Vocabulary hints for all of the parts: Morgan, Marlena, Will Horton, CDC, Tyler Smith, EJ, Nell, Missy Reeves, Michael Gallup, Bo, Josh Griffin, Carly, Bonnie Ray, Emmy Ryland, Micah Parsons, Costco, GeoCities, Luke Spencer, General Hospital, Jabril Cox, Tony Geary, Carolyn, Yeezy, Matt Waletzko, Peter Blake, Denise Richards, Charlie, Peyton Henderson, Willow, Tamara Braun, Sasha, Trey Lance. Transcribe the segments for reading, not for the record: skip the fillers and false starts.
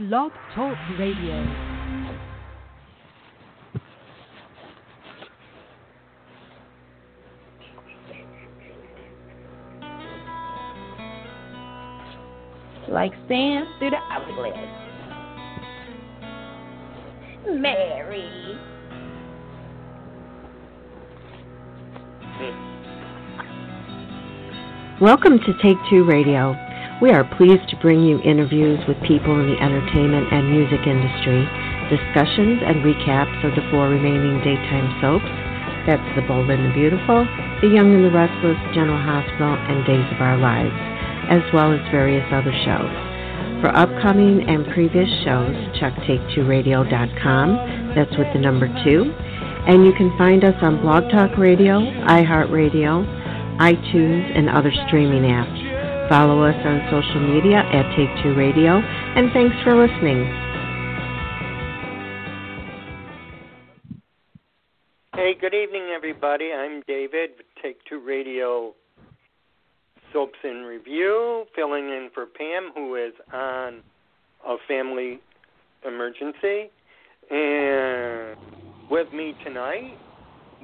Blog Talk Radio. Like sand through the hourglass. Mary. Welcome to Take Two Radio. We are pleased to bring you interviews with people in the entertainment and music industry, discussions and recaps of the four remaining daytime soaps. That's The Bold and the Beautiful, The Young and the Restless, General Hospital, and Days of Our Lives, as well as various other shows. For upcoming and previous shows, check take2radio.com. That's with the number 2. And you can find us on Blog Talk Radio, iHeartRadio, iTunes, and other streaming apps. Follow us on social media at Take-Two Radio, and thanks for listening. Hey, good evening, everybody. I'm David with Take-Two Radio Soaps in Review, filling in for Pam, who is on a family emergency. And with me tonight,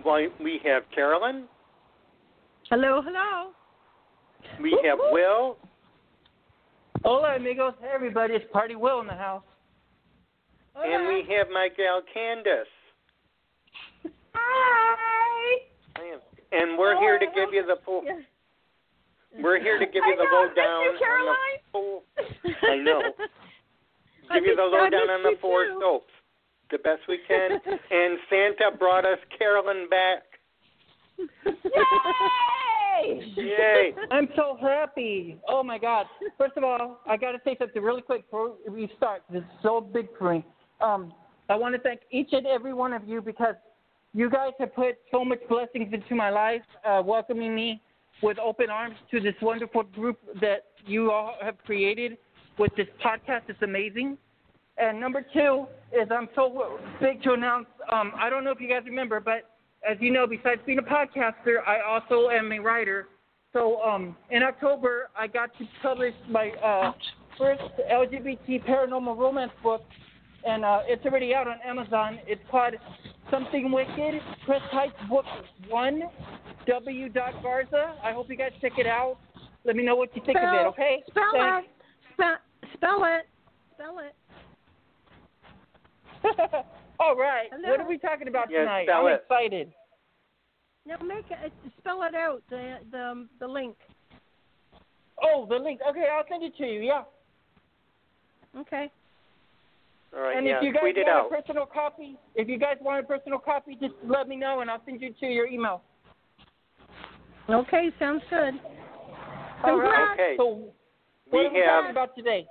we have Carolyn. Hello, hello. We have Will. Hola, amigos. Hey, everybody. It's Party Will in the house. Hola. And we have my gal, Candace. Hi. And we're here to give you the full. Yeah. We're here to give you the lowdown on the full. I know. Give you the lowdown on the four soaps the best we can. And Santa brought us Carolyn back. Yay! Yay! I'm so happy. Oh, my God. First of all, I got to say something really quick before we start. This is so big for me. I want to thank each and every one of you because you guys have put so much blessings into my life, welcoming me with open arms to this wonderful group that you all have created with this podcast. It's amazing. And number 2 is I'm so big to announce, I don't know if you guys remember, but as you know, besides being a podcaster, I also am a writer. So in October, I got to publish my first LGBT paranormal romance book, and it's already out on Amazon. It's called Something Wicked, Press Heights Book 1, W. Garza. I hope you guys check it out. Let me know what you think of it, okay? Spell it. All right. Hello. What are we talking about tonight? I'm excited. Now spell it out, the link. Oh, the link. Okay, I'll send it to you, yeah. Okay. All right, and if you guys want a personal copy, just let me know, and I'll send you to your email. Okay, sounds good. All right. Okay. So what are we talking about today?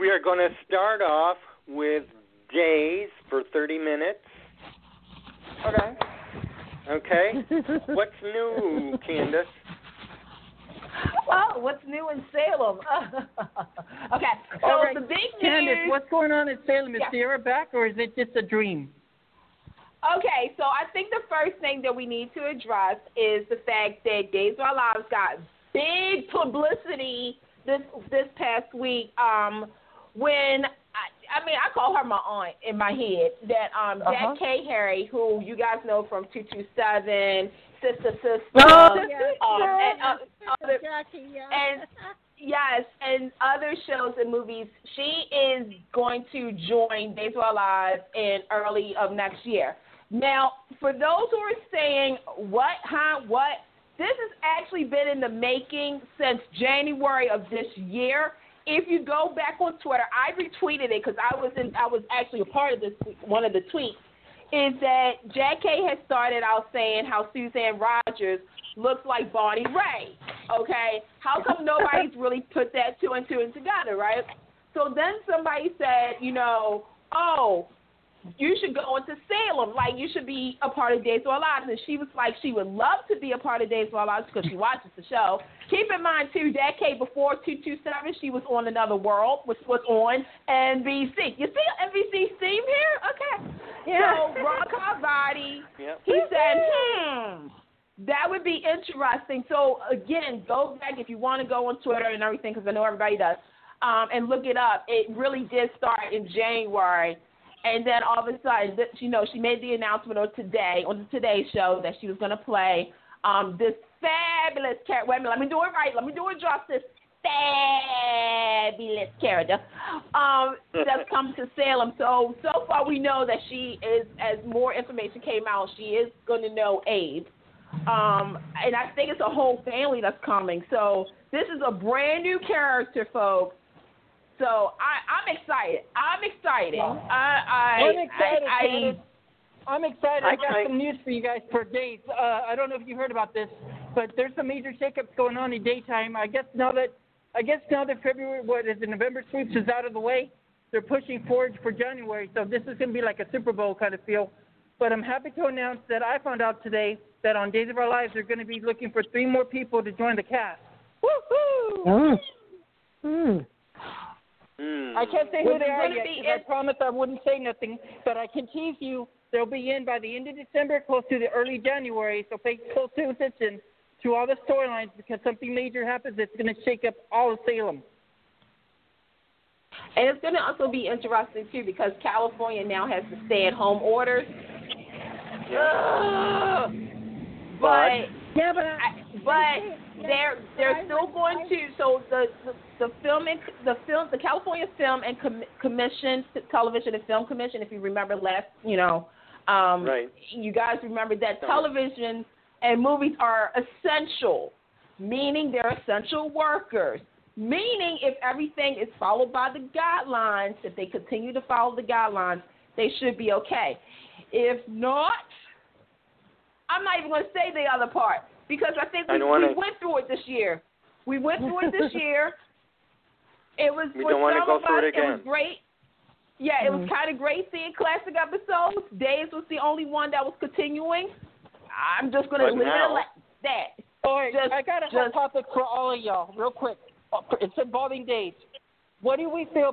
We are going to start off with Days for 30 minutes. Okay. What's new, Candace? Oh, what's new in Salem? Okay. So the big news. Candace, what's going on in Salem? Is Sierra back, or is it just a dream? Okay. So I think the first thing that we need to address is the fact that Days of Our Lives got big publicity this past week when I call her my aunt in my head, that Jack K. Harry, who you guys know from 227, Sister, and other shows and movies. She is going to join Days of Our Lives in early of next year. Now, for those who are saying, what, this has actually been in the making since January of this year. If you go back on Twitter, I retweeted it because I was actually a part of this. One of the tweets is that Jack K has started out saying how Suzanne Rogers looks like Bonnie Ray. Okay, how come nobody's really put that two and together, right? So then somebody said, you should go into Salem, like you should be a part of Days of Our Lives. And she was like, she would love to be a part of Days of Our Lives because she watches the show. Keep in mind, too, that Kate before 227, she was on Another World, which was on NBC. You see NBC theme here? Okay. Yeah. So Ron Carlivati, he said, that would be interesting. So, again, go back if you want to go on Twitter and everything because I know everybody does. and look it up, it really did start in January. And then all of a sudden, you know, she made the announcement on the Today Show that she was going to play this fabulous character. Wait a minute, let me do it right. Let me do it justice. Fabulous character that's come to Salem. So far we know that she is, as more information came out, she is going to know Abe. And I think it's a whole family that's coming. So this is a brand new character, folks. So I'm excited. I'm excited. I got some news for you guys for dates. I don't know if you heard about this, but there's some major shakeups going on in daytime. I guess now that February, November sweeps is out of the way, they're pushing forward for January. So this is going to be like a Super Bowl kind of feel. But I'm happy to announce that I found out today that on Days of Our Lives, they're going to be looking for 3 more people to join the cast. Woohoo! I can't say who they are yet, because I promised I wouldn't say nothing, but I can tease you. They'll be in by the end of December, close to the early January, so pay close attention to all the storylines, because something major happens that's going to shake up all of Salem. And it's going to also be interesting, too, because California now has the stay-at-home orders. But they're still going to. So the California Film and Commission, Television and Film Commission. If you remember you guys remember that television and movies are essential, meaning they're essential workers. Meaning, if everything is followed by the guidelines, if they continue to follow the guidelines, they should be okay. If not, I'm not even going to say the other part, because I think we went through it this year. It was we don't want to go through it again. It was great. Yeah, it was kind of great seeing classic episodes. Days was the only one that was continuing. I'm just going to leave it like that. All right, I got a hot topic for all of y'all, real quick. It's involving Days. What are we feeling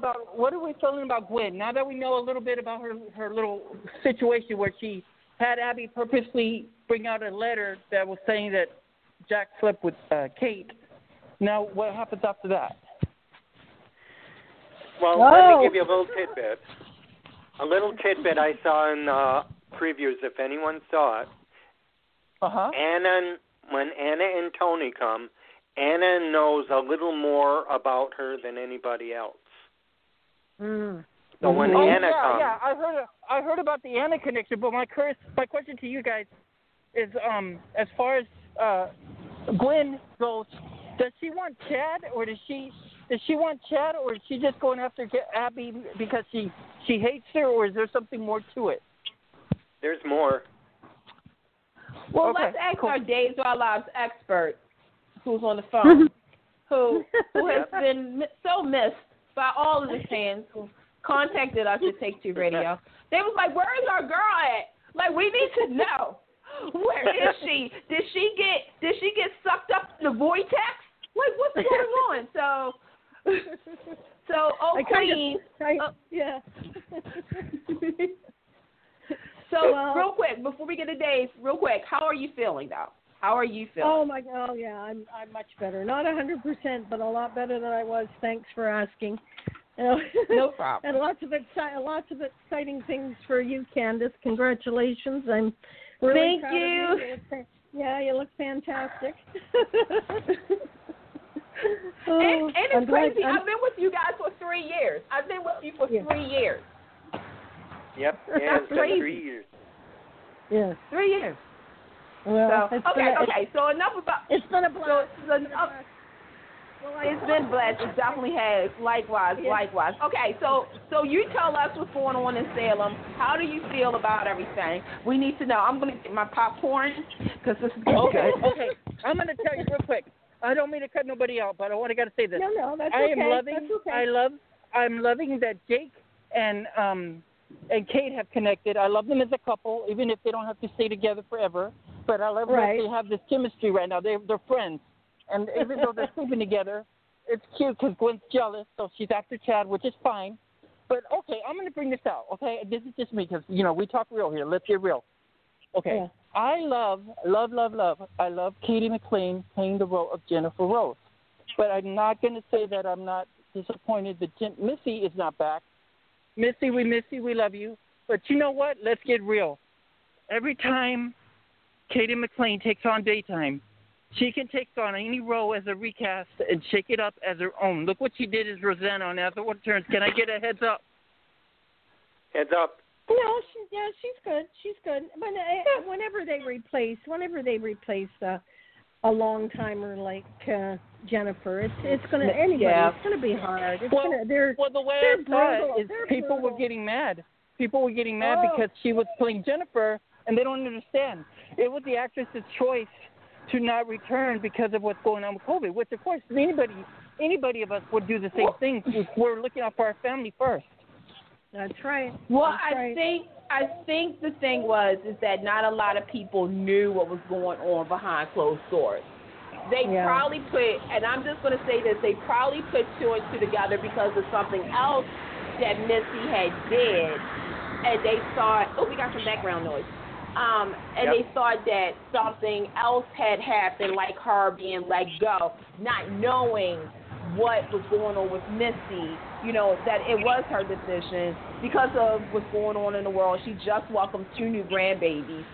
about Gwen? Now that we know a little bit about her little situation where she had Abby purposely bring out a letter that was saying that Jack slept with Kate. Now, what happens after that? Well, let me give you a little tidbit. A little tidbit I saw in previews, if anyone saw it. Uh-huh. When Anna and Tony come, Anna knows a little more about her than anybody else. So when Anna comes. Yeah, I heard about the Anna connection, but my question to you guys is, as far as Gwen goes, does she want Chad, or is she just going after Abby because she hates her, or is there something more to it? There's more. Well, let's ask our Days of Our Lives expert, who's on the phone, who has been so missed by all of the fans who contacted us at Take Two Radio. They was like, "Where is our girl at? Like, we need to know. Where is she? Did she get sucked up in the vortex? Like, what's going on?" So real quick, before we get to Dave, how are you feeling though? How are you feeling? Oh my God, I'm much better. Not 100%, but a lot better than I was. Thanks for asking. No problem. And lots of exciting things for you, Candace. Congratulations. I'm really proud of you. Thank you. Yeah, you look fantastic. And it's crazy. I've been with you guys for 3 years. 3 years. Yep. Yeah, it's been 3 years. Yes. 3 years. Well, so enough about. It's been a blast. It's been blessed. It definitely has. Likewise. Okay, so you tell us what's going on in Salem. How do you feel about everything? We need to know. I'm going to get my popcorn because this is okay. I'm going to tell you real quick. I don't mean to cut nobody out, but I got to say this. No, that's okay. I'm loving that Jake and Kate have connected. I love them as a couple, even if they don't have to stay together forever. But I love that they have this chemistry right now. They're friends. And even though they're sleeping together, it's cute because Gwen's jealous, so she's after Chad, which is fine. But, I'm going to bring this out, okay? This is just me because, we talk real here. Let's get real. Okay. Yeah. I love Katie McLean playing the role of Jennifer Rose. But I'm not going to say that I'm not disappointed that Missy is not back. Missy, we miss you. We love you. But you know what? Let's get real. Every time Katie McLean takes on Daytime, she can take on any role as a recast and shake it up as her own. Look what she did as Rosanna on As the World Turns. Can I get a heads up? Heads up. No, she's good. But whenever they replace a long timer like Jennifer, it's gonna be hard. People were getting mad. People were getting mad because she was playing Jennifer, and they don't understand. It was the actress's choice to not return because of what's going on with COVID. Which, of course, anybody of us would do the same thing. We're looking out for our family first. That's right. I think the thing was that not a lot of people knew what was going on behind closed doors. They probably put two and two together because of something else that Missy had did, and they thought, we got some background noise. They thought that something else had happened, like her being let go, not knowing what was going on with Missy. You know, that it was her decision because of what's going on in the world. She just welcomed two new grandbabies,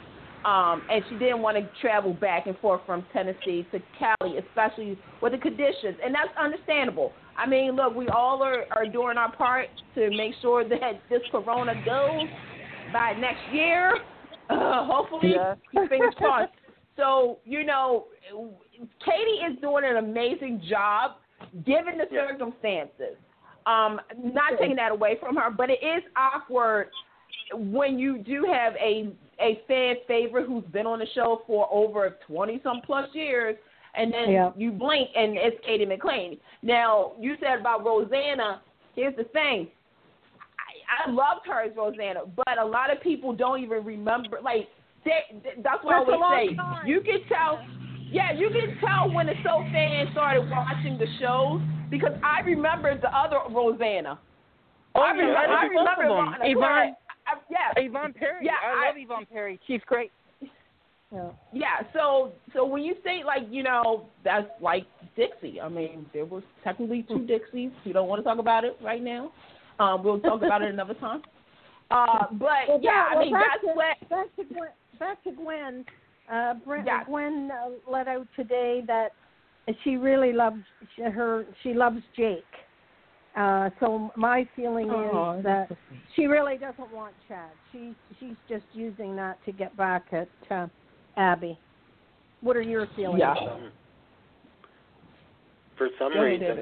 and she didn't want to travel back and forth from Tennessee to Cali, especially with the conditions. And that's understandable. I mean, look, we all are doing our part to make sure that this corona goes by next year, hopefully. Yeah. Fingers crossed. So, you know, Katie is doing an amazing job given the circumstances. Not taking that away from her, but it is awkward when you do have a fan favorite who's been on the show for over 20-some plus years, and then you blink and it's Katie McLean. Now, you said about Rosanna. Here's the thing. I loved her as Rosanna, but a lot of people don't even remember. Like, that's what I always say. Time. You can tell when the show fans started watching the shows. Because I remember the other Rosanna. I remember Yvonne. Yvonne Perry. Yeah, I love Yvonne Perry. She's great. Yeah. So when you say, like, you know, that's like Dixie. I mean, there was technically two Dixies. You don't want to talk about it right now. We'll talk about it another time. Back to Gwen. Gwen let out today that she really loves her. She loves Jake. So my feeling is that she really doesn't want Chad. She's just using that to get back at Abby. What are your feelings? Yeah. For some reason,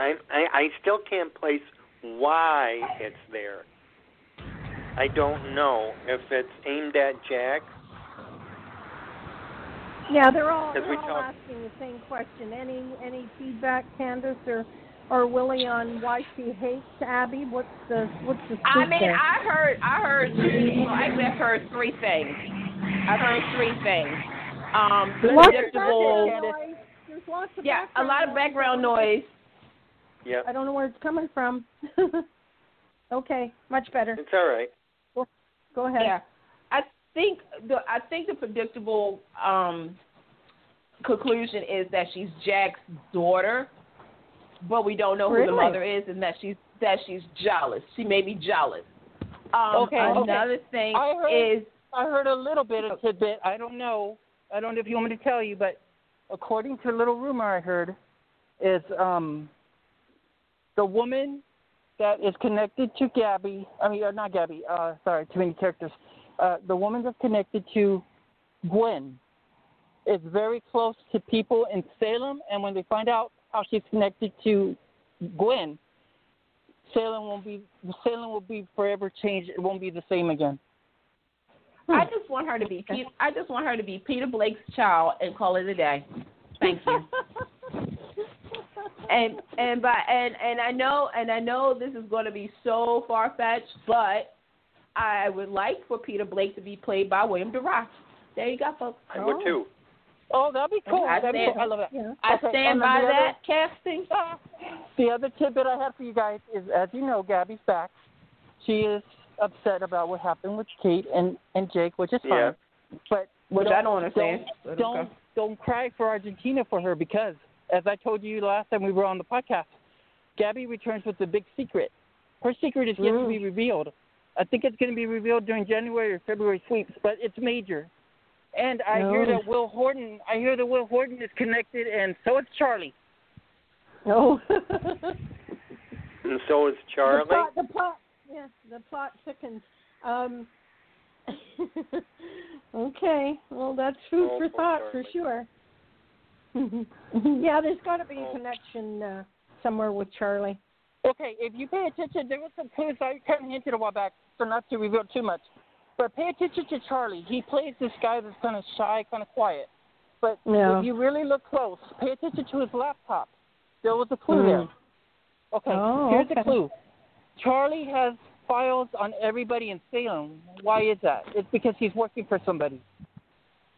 I still can't place why it's there. I don't know if it's aimed at Jack. Yeah, they're all asking the same question. Any feedback, Candace or Willie, on why she hates Abby? What's the? I heard. I've heard three things. Predictable. There's lots of background noise. Yeah. I don't know where it's coming from. Okay, much better. It's all right. Well, go ahead. Yeah. I think the predictable conclusion is that she's Jack's daughter, but we don't know who the mother is, and that she's jealous. She may be jealous. Another thing I heard a little bit of tidbit. I don't know if you want me to tell you, but according to a little rumor I heard, is the woman that is connected to Gabi. I mean, not Gabi. Sorry, too many characters. The woman that's connected to Gwen is very close to people in Salem, and when they find out how she's connected to Gwen, Salem will be forever changed. It won't be the same again. I just want her to be Peter Blake's child and call it a day. Thank you. I know this is going to be so far fetched, but I would like for Peter Blake to be played by William DeRoss. There you go, folks. I would too. Oh, that'd be cool. I love it. Yeah. I stand by that casting. The other tidbit I have for you guys is, as you know, Gabby's back. She is upset about what happened with Kate and Jake, which is fine. But I don't understand. Don't cry for Argentina for her, because As I told you last time we were on the podcast, Gabi returns with the big secret. Her secret is yet to be revealed. I think it's going to be revealed during January or February sweeps, but it's major. And I hear that Will Horton is connected, and so is Charlie. No. And so is Charlie. The plot thickens. Okay. Well, that's food for thought Charlie. For sure. Yeah, there's got to be a connection somewhere with Charlie. Okay, if you pay attention, there was some clues I kind of hinted a while back, so not to reveal too much. But pay attention to Charlie. He plays this guy that's kind of shy, kind of quiet. But if you really look close, pay attention to his laptop. There was a clue there. Okay, here's the clue. Charlie has files on everybody in Salem. Why is that? It's because he's working for somebody.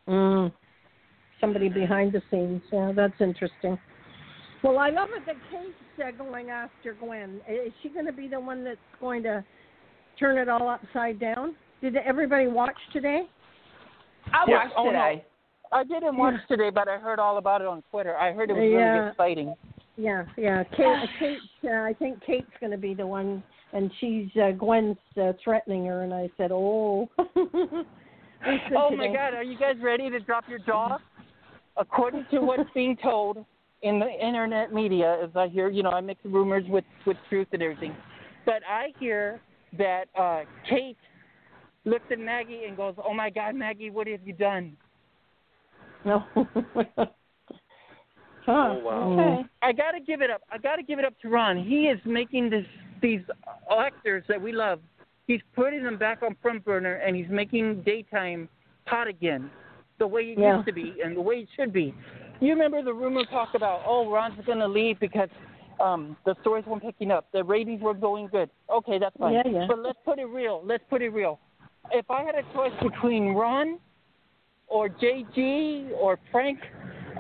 Somebody behind the scenes. Yeah, that's interesting. Well, I love it that Kate's going after Gwen. Is she going to be the one that's going to turn it all upside down? Did everybody watch today? I watched today. No. I didn't watch today, but I heard all about it on Twitter. I heard it was really exciting. Yeah. Kate, I think Kate's going to be the one, and she's Gwen's threatening her, and I said, my God, are you guys ready to drop your jaw? According to what's being told in the internet media, as I hear, I mix rumors with truth and everything. But I hear that Kate looks at Maggie and goes, "Oh my God, Maggie, what have you done?" No. Oh, wow. Okay. I gotta give it up to Ron. He is making these actors that we love. He's putting them back on front burner, and he's making daytime hot again, the way it used to be and the way it should be. You remember the rumor talk about, Ron's going to leave because the stories weren't picking up. The ratings were going good. Okay, that's fine. Yeah. But let's put it real. If I had a choice between Ron or JG or Frank,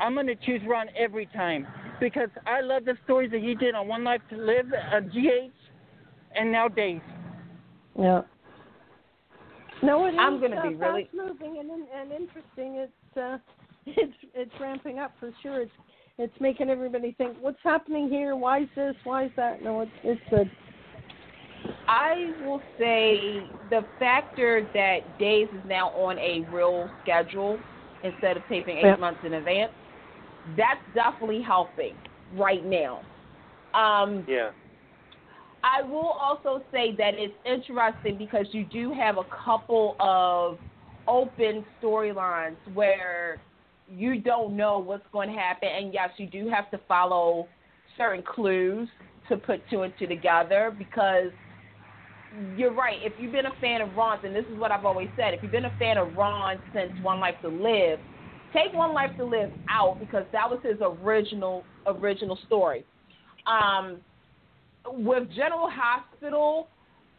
I'm going to choose Ron every time because I love the stories that he did on One Life to Live, GH, and nowadays. Yeah. No, it is. I'm going to be really fast-moving and interesting. It's ramping up for sure. It's making everybody think, what's happening here? Why is this? Why is that? No, it's good. I will say the factor that Days is now on a real schedule instead of taping 8 months in advance, that's definitely helping right now. I will also say that it's interesting because you do have a couple of open storylines where you don't know what's going to happen. And, yes, you do have to follow certain clues to put two and two together because you're right. If you've been a fan of Ron's, and this is what I've always said, if you've been a fan of Ron since One Life to Live, take One Life to Live out because that was his original story. With General Hospital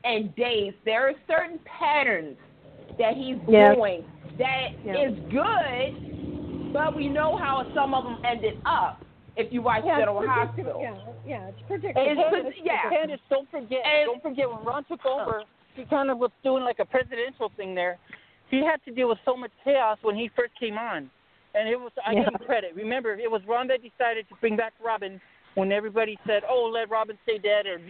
and Days, there are certain patterns that he's doing that is good, but we know how some of them ended up if you watch General Hospital. Yeah, it's predictable. Don't forget when Ron took over, he kind of was doing like a presidential thing there. He had to deal with so much chaos when he first came on, and it was I give him credit. Remember, it was Ron that decided to bring back Robin. When everybody said, let Robin stay dead or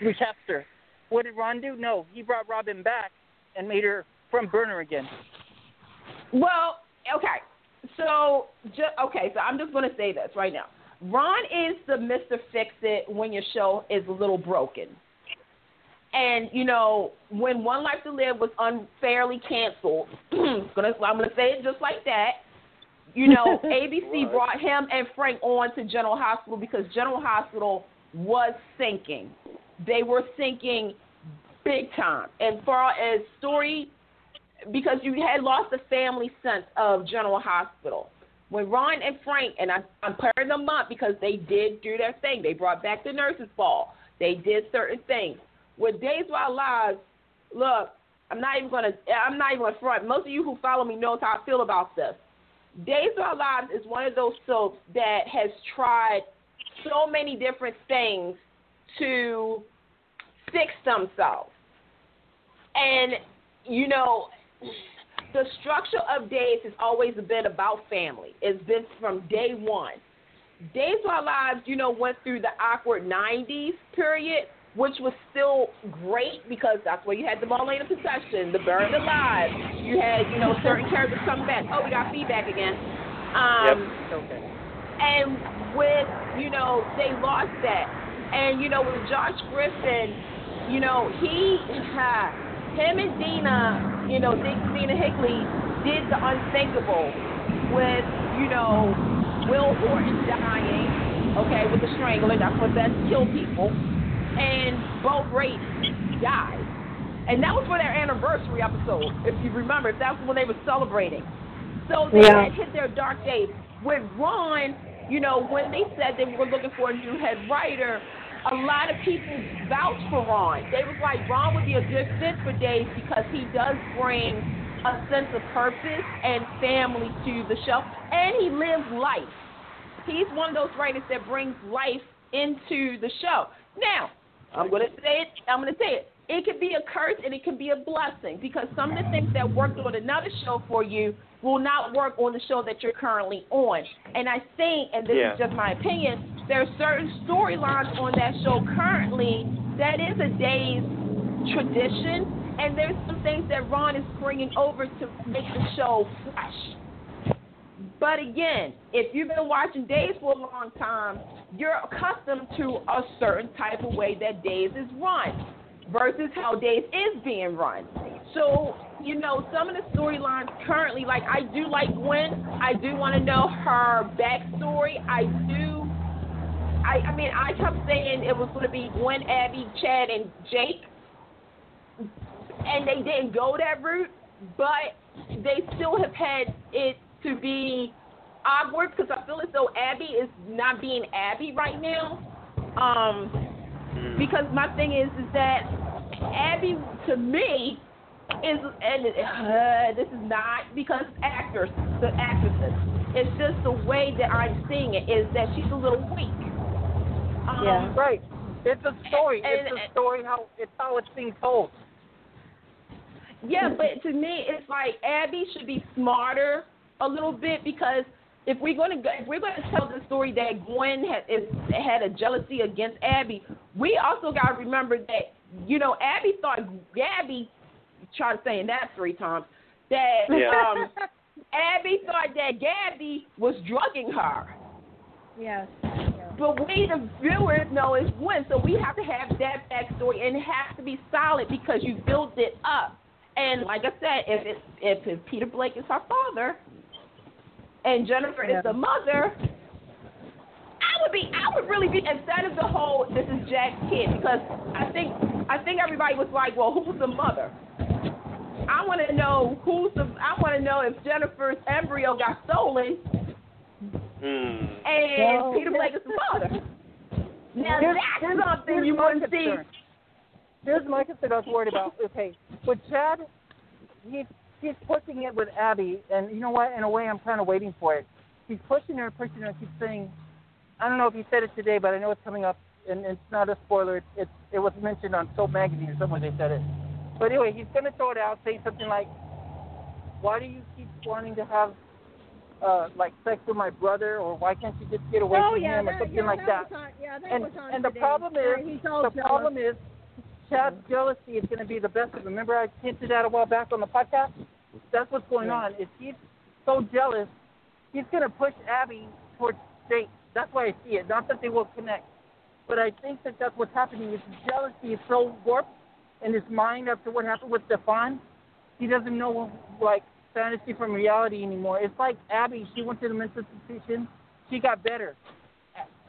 recapture her. What did Ron do? No, he brought Robin back and made her front burner again. Well, okay. So I'm just going to say this right now. Ron is the Mr. Fix-It when your show is a little broken. And, when One Life to Live was unfairly canceled, I'm going to say it just like that. ABC brought him and Frank on to General Hospital because General Hospital was sinking. They were sinking big time. And far as story, because you had lost the family sense of General Hospital. When Ron and Frank, and I'm pairing them up because they did do their thing. They brought back the nurses' ball. They did certain things. With Days of Our Lives, look, I'm not even gonna front. Most of you who follow me knows how I feel about this. Days of Our Lives is one of those soaps that has tried so many different things to fix themselves. And, the structure of Days has always been about family. It's been from day one. Days of Our Lives, you know, went through the awkward 90s period, which was still great because that's where you had the Marlena Possession, the Buried Alive. You had, you know, certain characters come back. Oh, we got feedback again. Yep. Okay. And with, you know, they lost that. And, you know, with Josh Griffin, you know, him and Dina, you know, Dina Higley did the unthinkable with, you know, Will Horton dying, okay, with the strangler. That's what that killed people. And Bo Brady died. And that was for their anniversary episode, if you remember. That's when they were celebrating. So they had hit their dark days. With Ron, you know, when they said they were looking for a new head writer, a lot of people vouched for Ron. They was like, Ron would be a good fit for Dave because he does bring a sense of purpose and family to the show. And he lives life. He's one of those writers that brings life into the show. Now, I'm going to say it. It could be a curse and it could be a blessing because some of the things that worked on another show for you will not work on the show that you're currently on. And I think, and this is just my opinion, there are certain storylines on that show currently that is a day's tradition, and there's some things that Ron is bringing over to make the show fresh. But again, if you've been watching Days for a long time, you're accustomed to a certain type of way that Days is run versus how Days is being run. So, you know, some of the storylines currently, like I do like Gwen. I do want to know her backstory. I mean, I kept saying it was going to be Gwen, Abby, Chad, and Jake. And they didn't go that route, but they still have had it to be awkward because I feel as though Abby is not being Abby right now. Because my thing is that Abby, to me, is, and this is not because actresses. It's just the way that I'm seeing it is that she's a little weak. Right. It's a story. It's how it's being told. Yeah, but to me, it's like Abby should be smarter a little bit because if we're going to tell the story that Gwen had a jealousy against Abby, we also got to remember that, you know, Abby thought Gabi, try saying that three times, that Abby thought that Gabi was drugging her. Yes. But we, the viewers, know it's Gwen, so we have to have that backstory, and it has to be solid because you built it up. And like I said, if Peter Blake is her father and Jennifer is the mother, I would really be upset of the whole this is Jack's kid because I think everybody was like, well, who's the mother? I want to know if Jennifer's embryo got stolen and Peter Blake is the father. Now that's something you want to see. Here's my concern I was worried about. Okay, with Chad, he's pushing it with Abby, and you know what? In a way, I'm kind of waiting for it. He's pushing her, and keeps saying, I don't know if he said it today, but I know it's coming up, and it's not a spoiler. It was mentioned on Soap Magazine or somewhere they said it. But anyway, he's going to throw it out, say something like, why do you keep wanting to have, like, sex with my brother, or why can't you just get away from him, or something like that. The problem is, Chad's jealousy is going to be the best of them. Remember I hinted at a while back on the podcast? That's what's going on. If he's so jealous, he's going to push Abby towards Jake. That's why I see it. Not that they will connect. But I think that that's what's happening. His jealousy is so warped in his mind after what happened with Stefan. He doesn't know, like, fantasy from reality anymore. It's like Abby. She went to the mental institution. She got better.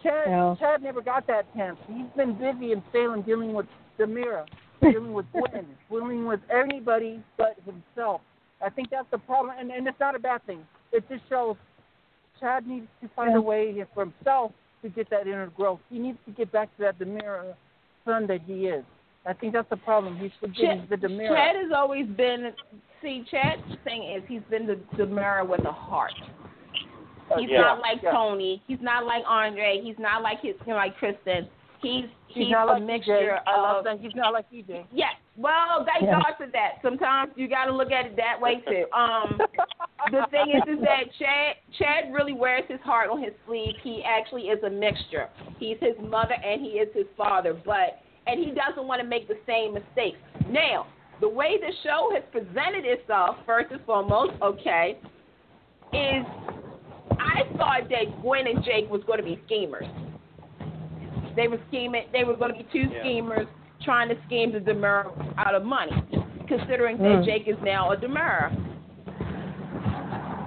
Chad never got that chance. He's been busy in Salem dealing with Demira, dealing with Gwen, dealing with anybody but himself. I think that's the problem, and it's not a bad thing. It just shows Chad needs to find a way for himself to get that inner growth. He needs to get back to that Demira son that he is. I think that's the problem. He should get the Demira. Chad has always been, Chad's thing is he's been the Demira with a heart. He's not like Tony. He's not like Andre. He's not like Kristen. He's a like mixture of... I love that. He's not like EJ. Yes. Well, thank God for that. Sometimes you got to look at it that way, too. The thing is that Chad really wears his heart on his sleeve. He actually is a mixture. He's his mother and he is his father, and he doesn't want to make the same mistakes. Now, the way the show has presented itself, first and foremost, is I thought that Gwen and Jake was going to be schemers. They were scheming. They were going to be two schemers trying to scheme the demurrer out of money, considering that Jake is now a demurrer.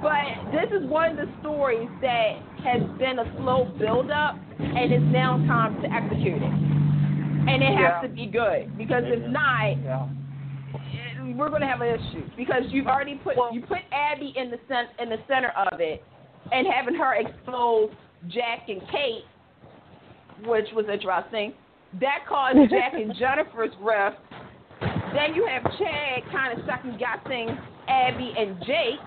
But this is one of the stories that has been a slow build-up, and it's now time to execute it. And it has to be good, because if not, we're going to have an issue. Because you've already put Abby in the center of it, and having her expose Jack and Kate, which was interesting, that caused Jack and Jennifer's rift. Then you have Chad kind of second-guessing Abby and Jake.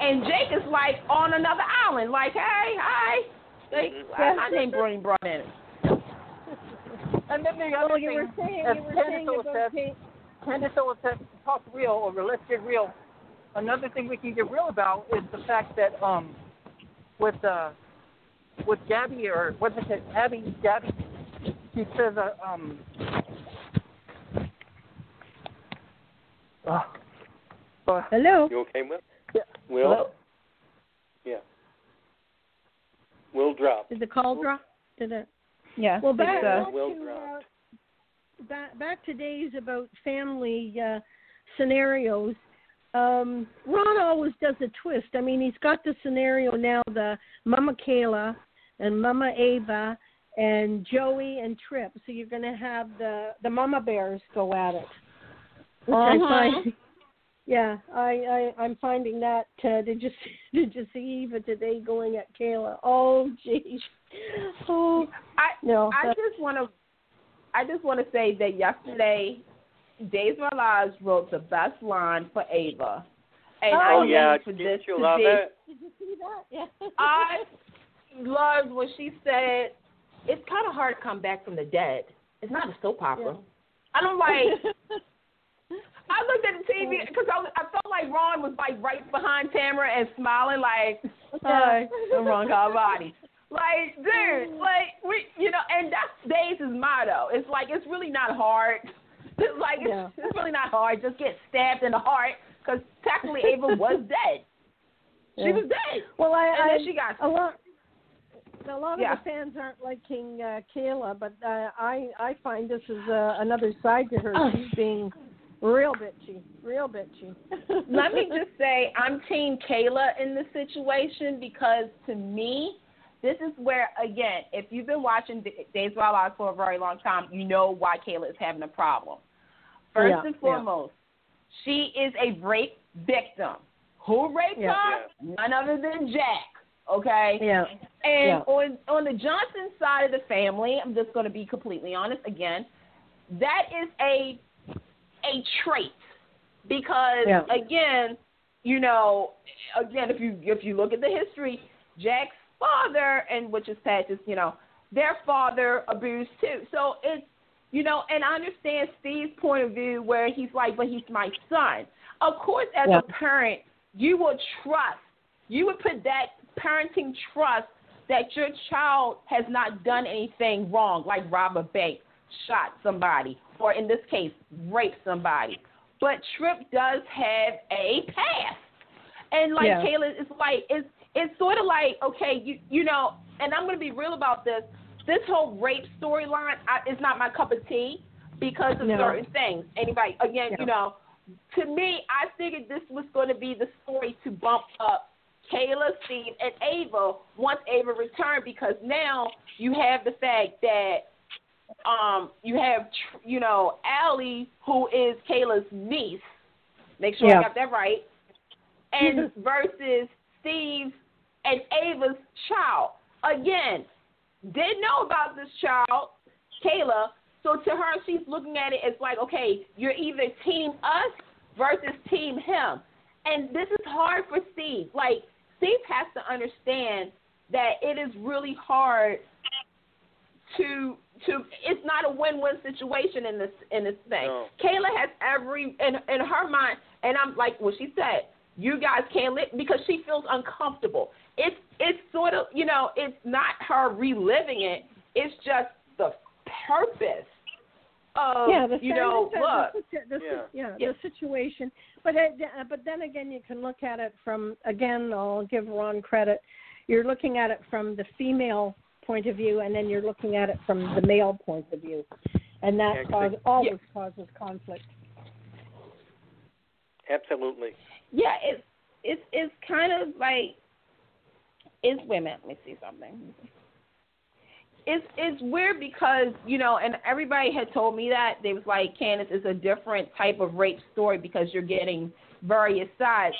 And Jake is like on another island, like, hey, hi. My name Brony brought in it. And then you were saying talk real, or let's get real. Another thing we can get real about is the fact that with Gabi, or what's it, Abby, she says hello. You okay, Will? Yeah. Will? Hello? Yeah. Will drop. Did the call drop? Did it? Yeah. Well, back to days about family scenarios. Ron always does a twist. I mean, he's got the scenario now, the Mama Kayla and Mama Ava and Joey and Trip. So you're going to have the Mama Bears go at it. Which I'm finding that. Did you see Eva today going at Kayla? Oh, geez. I just want to say that yesterday, Days of Our Lives wrote the best line for Ava. And did you see that? Yeah. I loved when she said, "It's kind of hard to come back from the dead. It's not a soap opera." Yeah. I looked at the TV because I felt like Ron was like right behind Tamara and smiling like, "Hi, I'm Ron Carlivati." Like, dude, and that's Days' motto. It's like, it's really not hard. It's really not hard. Just get stabbed in the heart, because technically Ava was dead. Yeah. She was dead. Well, and then she got a lot of the fans aren't liking Kayla, but I find this is another side to her. She's being real bitchy. Let me just say, I'm Team Kayla in this situation, because to me, this is where, again, if you've been watching Days of Our Lives for a very long time, you know why Kayla is having a problem. First and foremost, she is a rape victim. Who raped her? None other than Jack, okay? Yeah. And on the Johnson side of the family, I'm just going to be completely honest again, that is a trait, because, again, if you look at the history, Jack's father, and which is Pat's, their father abused too. So it's, and I understand Steve's point of view where he's like, but he's my son. Of course, as a parent, you would put that parenting trust that your child has not done anything wrong, like rob a bank, shot somebody, or in this case, rape somebody. But Tripp does have a past. And Kayla, it's sort of like, okay, you know, and I'm going to be real about this. This whole rape storyline is not my cup of tea because of certain things. Anybody, again, to me, I figured this was going to be the story to bump up Kayla, Steve, and Ava once Ava returned, because now you have the fact that you have, Allie, who is Kayla's niece. Make sure I got that right. And versus Steve's and Ava's child. Again, didn't know about this child, Kayla, so to her, she's looking at it as like, okay, you're either team us versus team him. And this is hard for Steve. Like, Steve has to understand that it is really hard to it's not a win-win situation in this thing. No. Kayla has every, in her mind, and I'm like, well, she said, you guys can't live, because she feels uncomfortable. It's sort of, you know, it's not her reliving it. It's just the purpose of, you know, look. The situation. But then again, you can look at it from, again, I'll give Ron credit. You're looking at it from the female point of view, and then you're looking at it from the male point of view. And that always causes conflict. Absolutely. Yeah, it's kind of like, it's, wait a minute, let me see something. It's weird because, you know, and everybody had told me that. They was like, Candace, it's a different type of rape story because you're getting various sides.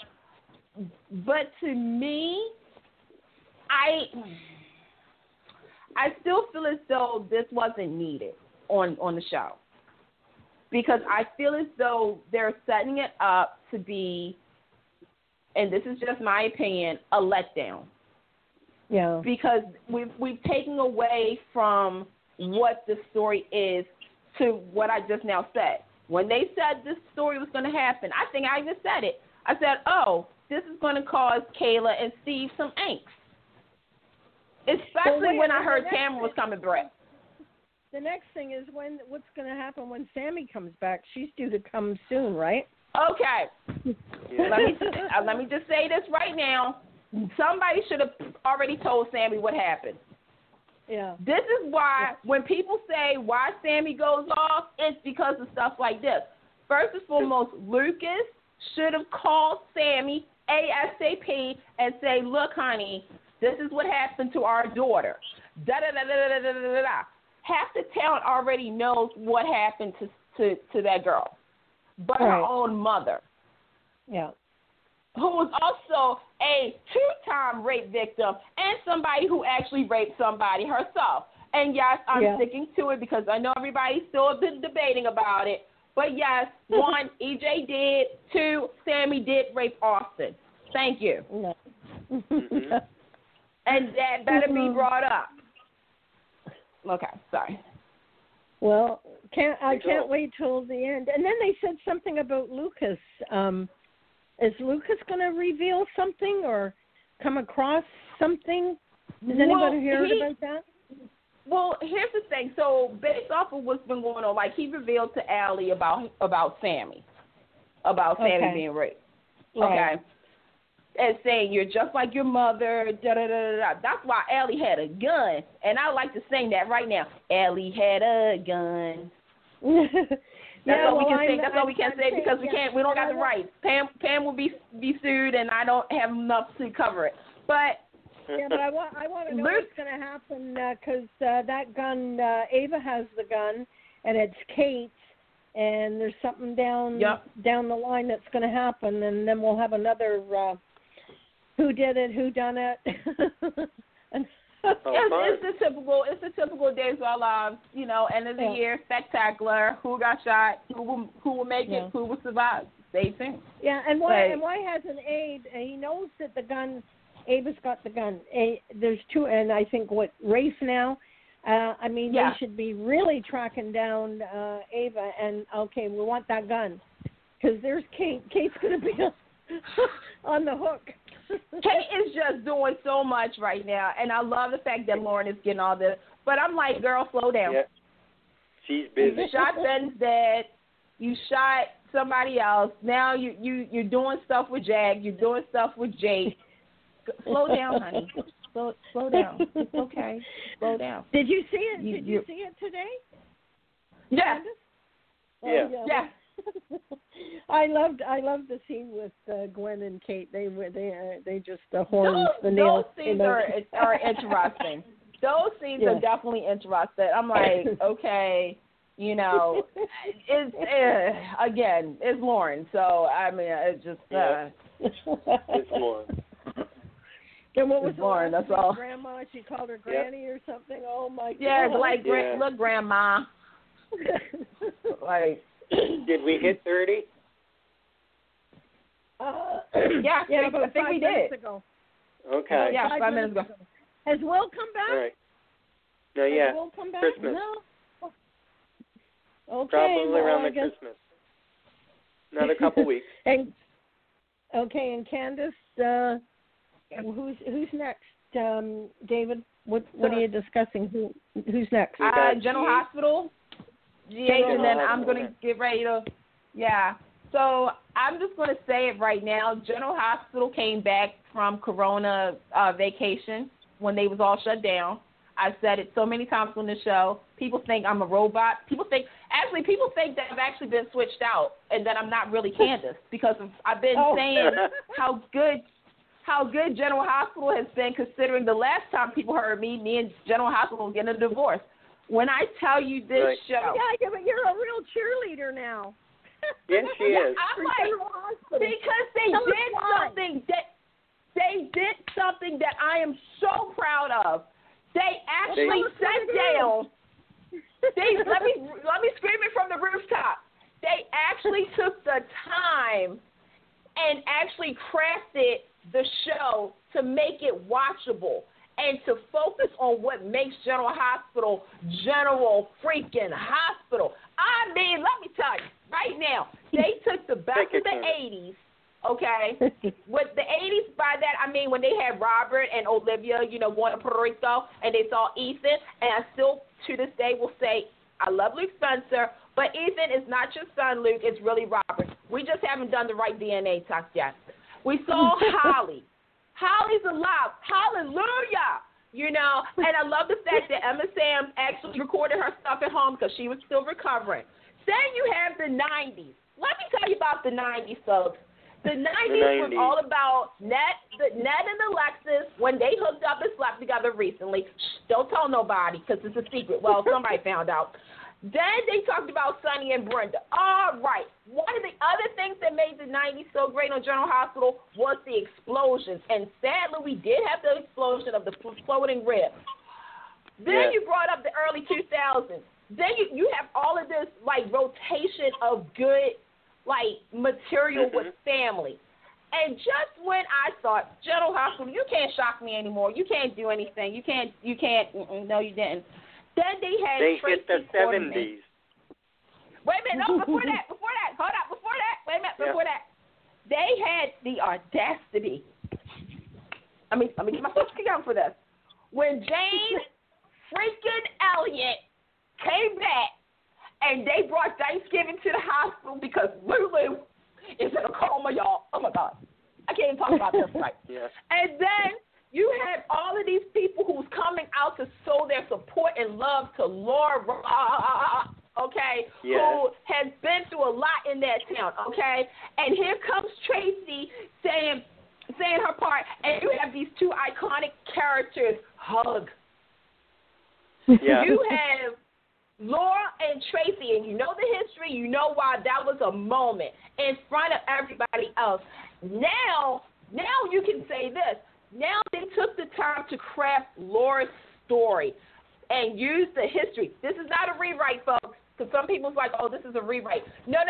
But to me, I still feel as though this wasn't needed on the show. Because I feel as though they're setting it up to be, and this is just my opinion, a letdown. Yeah. Because we've taken away from what the story is to what I just now said. When they said this story was going to happen, I think I even said it. I said, oh, this is going to cause Kayla and Steve some angst. Especially when I heard Tamara was coming back. The next thing is what's going to happen when Sammy comes back. She's due to come soon, right? Okay. Yeah. Let me just say this right now. Somebody should have already told Sammy what happened. Yeah. This is why when people say why Sammy goes off, it's because of stuff like this. First and foremost, Lucas should have called Sammy ASAP and say, look, honey, this is what happened to our daughter. Da-da-da-da-da-da-da-da-da. Half the town already knows what happened to that girl, but her own mother. Yeah. Who was also a 2-time rape victim and somebody who actually raped somebody herself. And yes, I'm sticking to it because I know everybody's still debating about it. But yes, 1, EJ did. 2, Sammy did rape Austin. Thank you. No. And that better be brought up. Okay, sorry. Well, I can't wait till the end. And then they said something about Lucas. Is Lucas going to reveal something or come across something? Has anybody heard about that? Well, here's the thing. So based off of what's been going on, like he revealed to Allie about Sammy being raped. Right. Okay. And saying you're just like your mother, da da da da. That's why Allie had a gun, and I like to sing that right now. Allie had a gun. That's all we can say because we can't. We don't got the rights. Pam will be sued, and I don't have enough to cover it. But I want to know what's going to happen because that gun, Ava has the gun, and it's Kate's. And there's something down the line that's going to happen, and then we'll have another. Who did it? Who done it? It's the typical Days of Our Lives, you know, end of the year, spectacular, who got shot, who will make it, who will survive. Stay tuned. Yeah, and why hasn't Abe, he knows that the gun, Ava's got the gun. There's 2, and I think what, race now? They should be really tracking down Ava and, okay, we want that gun. Because there's Kate. Kate's going to be on the hook. Kate is just doing so much right now, and I love the fact that Lauren is getting all this. But I'm like, girl, slow down. Yeah. She's busy. You shot Ben's dad. You shot somebody else. Now you're doing stuff with Jag. You're doing stuff with Jake. Slow down, honey. Slow down. It's okay. Slow down. Did you see it? Did you see it today? Yes. Yeah. Oh, yeah. I loved the scene with Gwen and Kate. They just the horns, the nails. Those scenes are interesting. Those scenes are definitely interesting. I'm like, okay, you know, again, it's Lauren. So I mean, it's just it's Lauren. And what was Lauren? That's all. Grandma, she called her Granny or something. Oh my God! Yeah, like look, Grandma. Like. Did we hit 30? But I think we did. Ago. Okay. Yeah, 5 minutes ago. Has Will come back? All right. No, yeah. Has Will come back? Christmas. No. Okay. Probably around Christmas. Another couple weeks. And Okay, and Candace, who's next? David, what are you discussing? Who's next? General Hospital. Jake, and then I'm going to get ready to, yeah. So I'm just going to say it right now. General Hospital came back from Corona vacation when they was all shut down. I've said it so many times on the show. People think I'm a robot. People think that I've actually been switched out and that I'm not really Candace because I've been saying how good General Hospital has been considering the last time people heard me and General Hospital was getting a divorce. When I tell you this show. Yeah, but you're a real cheerleader now. Yes, she is. I'm like, because they did something that I am so proud of. They actually sat down. Let me scream it from the rooftop. They actually took the time and actually crafted the show to make it watchable and to focus on what makes General Hospital General freaking Hospital. I mean, let me tell you, right now, they took the best of the 80s, okay? With the 80s, by that, I mean when they had Robert and Olivia, going to Puerto Rico, and they saw Ethan, and I still, to this day, will say, I love Luke Spencer, but Ethan is not your son, Luke, it's really Robert. We just haven't done the right DNA test yet. We saw Holly. Holly's alive. Hallelujah. And I love the fact that Emma Sam actually recorded her stuff at home because she was still recovering. Then you have the 90s. Let me tell you about the 90s, folks. The 90s was all about Ned and Alexis when they hooked up and slept together recently. Shh, don't tell nobody because it's a secret. Well, somebody found out. Then they talked about Sonny and Brenda. All right. One of the other things that made the 90s so great on General Hospital was the explosions. And sadly, we did have the explosion of the floating rib. Then you brought up the early 2000s. Then you have all of this, rotation of good, material with family. And just when I thought, General Hospital, you can't shock me anymore. You can't do anything. You can't. No, you didn't. Then they had Tracy hit the 70s. Wait a minute, no, before that. Hold up, before that. Wait a minute, before that. They had the audacity. I mean, let me get my social security for this. When Jane freaking Elliott came back and they brought Thanksgiving to the hospital because Lulu is in a coma, y'all. Oh, my God. I can't even talk about this right. Yeah. And then you had all of these people who was coming out to show their support and love to Laura, okay, who has been through a lot in that town, okay? And here comes Tracy saying her part, and you have these two iconic characters hug. Yeah. You have Laura and Tracy, and you know the history, you know why that was a moment in front of everybody else. Now you can say this. Now they took the time to craft Laura's story and use the history. This is not a rewrite, folks, because some people's like, oh, this is a rewrite. No.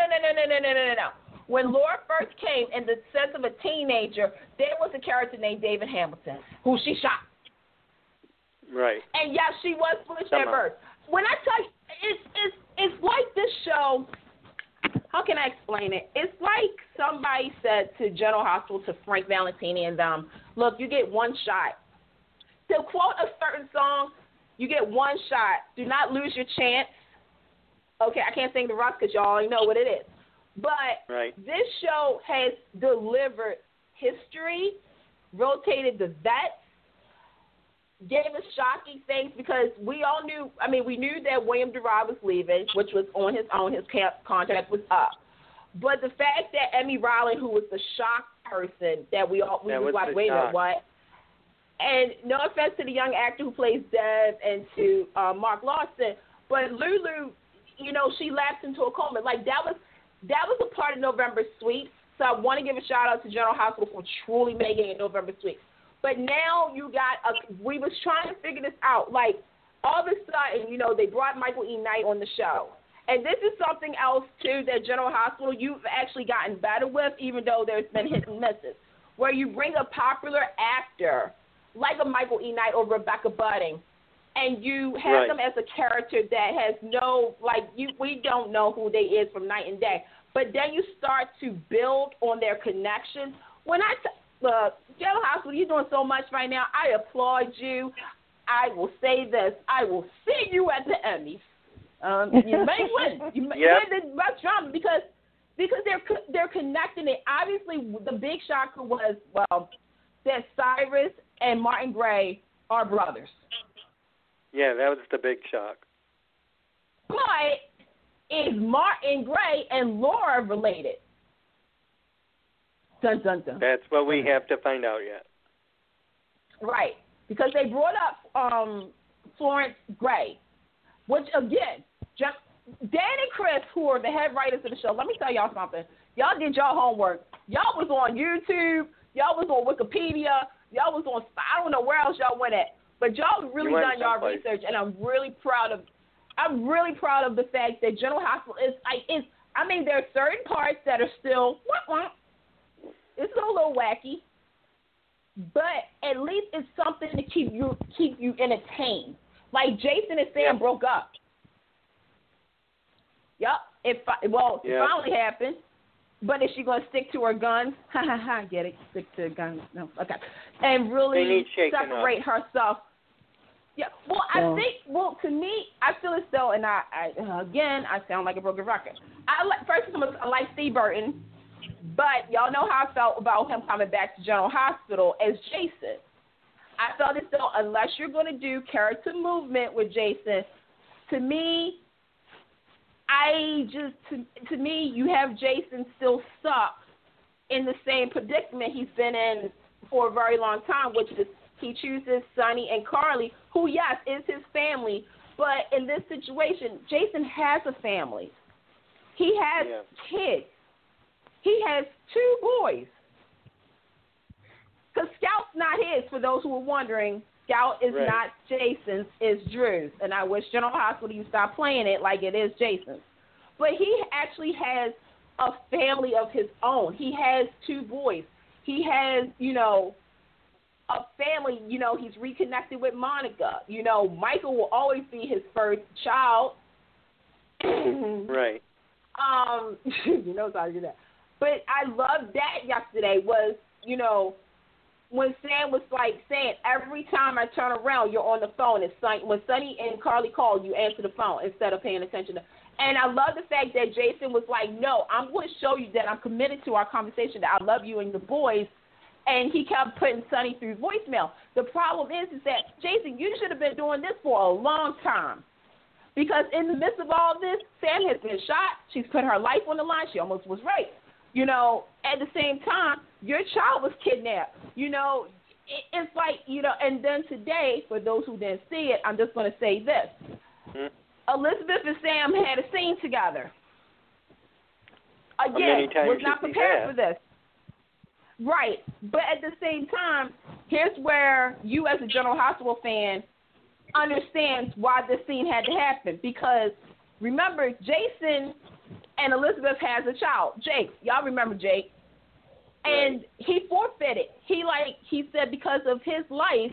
When Laura first came in the sense of a teenager, there was a character named David Hamilton who she shot. Right. And, yes, she was switched at birth. When I tell you, it's like this show, how can I explain it? It's like somebody said to General Hospital, to Frank Valentini and them, look, you get one shot. To quote a certain song, you get one shot. Do not lose your chance. Okay, I can't sing the rock because y'all already know what it is. But This show has delivered history, rotated the vets, gave us shocking things because we all knew, we knew that William DeRoy was leaving, which was on his own. His contract was up. But the fact that Emmy Ryland, who was the shock person that we were like, wait a minute, what? And no offense to the young actor who plays Dev and to Mark Lawson, but Lulu, she lapsed into a coma. That was a part of November Sweeps. So I want to give a shout out to General Hospital for truly making it November Sweeps. But now we was trying to figure this out. All of a sudden, they brought Michael E. Knight on the show. And this is something else, too, that General Hospital you've actually gotten better with, even though there's been hit and misses, where you bring a popular actor, like a Michael E. Knight or Rebecca Budding, and you have them as a character that has no, we don't know who they is from night and day. But then you start to build on their connections when I General Hospital, you're doing so much right now. I applaud you. I will say this. I will see you at the Emmys. You may win. You may win the best drama because they're connecting it. Obviously, the big shocker was, well, that Cyrus and Martin Gray are brothers. Yeah, that was the big shock. But is Martin Gray and Laura related? Dun, dun, dun. That's what we have to find out yet. Right. Because they brought up Florence Gray, which, again, just Dan and Chris, who are the head writers of the show, let me tell y'all something. Y'all did y'all homework. Y'all was on YouTube. Y'all was on Wikipedia. Y'all was on, I don't know where else y'all went at. But y'all really done y'all research, and I'm really proud of the fact that General Hospital is I mean, there are certain parts that are still, it's a little wacky, but at least it's something to keep you entertained. Like Jason and Sam broke up. Yep. It finally happened. But is she going to stick to her guns? Get it? Stick to her guns? No. Okay. And really separate herself. Yeah. Well, I think. Well, to me, I feel as though, and I again, I sound like a broken record. I like Steve Burton, but y'all know how I felt about him coming back to General Hospital as Jason. I felt as though unless you're going to do character movement with Jason, to me. To me, you have Jason still stuck in the same predicament he's been in for a very long time, which is he chooses Sonny and Carly, who, yes, is his family. But in this situation, Jason has a family. He has kids. He has 2 boys. Because Scout's not his, for those who are wondering. Scout is not Jason's, it's Drew's. And I wish General Hospital you stop playing it like it is Jason's. But he actually has a family of his own. He has 2 boys. He has, a family. He's reconnected with Monica. Michael will always be his first child. Right. How to do that. But I loved that yesterday was, when Sam was like saying, every time I turn around, you're on the phone. It's like when Sonny and Carly call, you answer the phone instead of paying attention. And I love the fact that Jason was like, no, I'm going to show you that I'm committed to our conversation, that I love you and the boys. And he kept putting Sonny through voicemail. The problem is that, Jason, you should have been doing this for a long time. Because in the midst of all this, Sam has been shot. She's put her life on the line. She almost was raped. At the same time, your child was kidnapped. It's like, and then today, for those who didn't see it, I'm just going to say this. Elizabeth and Sam had a scene together. Again, was not prepared for this. Right. But at the same time, here's where you as a General Hospital fan understands why this scene had to happen. Because, remember, Jason and Elizabeth has a child, Jake. Y'all remember Jake. And he forfeited. He said because of his life,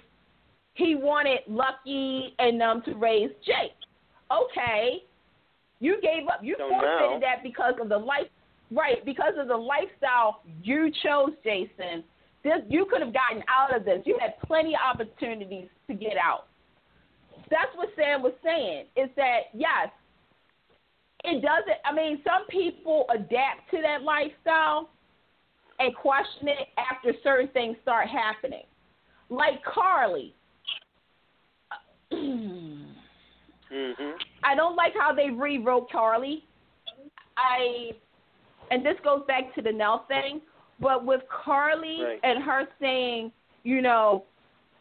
he wanted Lucky and them to raise Jake. Okay. You gave up. You forfeited that because of the life. Right. Because of the lifestyle you chose, Jason. You could have gotten out of this. You had plenty of opportunities to get out. That's what Sam was saying, is that, yes, it doesn't, some people adapt to that lifestyle and question it after certain things start happening. Like Carly. I don't like how they rewrote Carly. And this goes back to the Nell thing, but with Carly and her saying,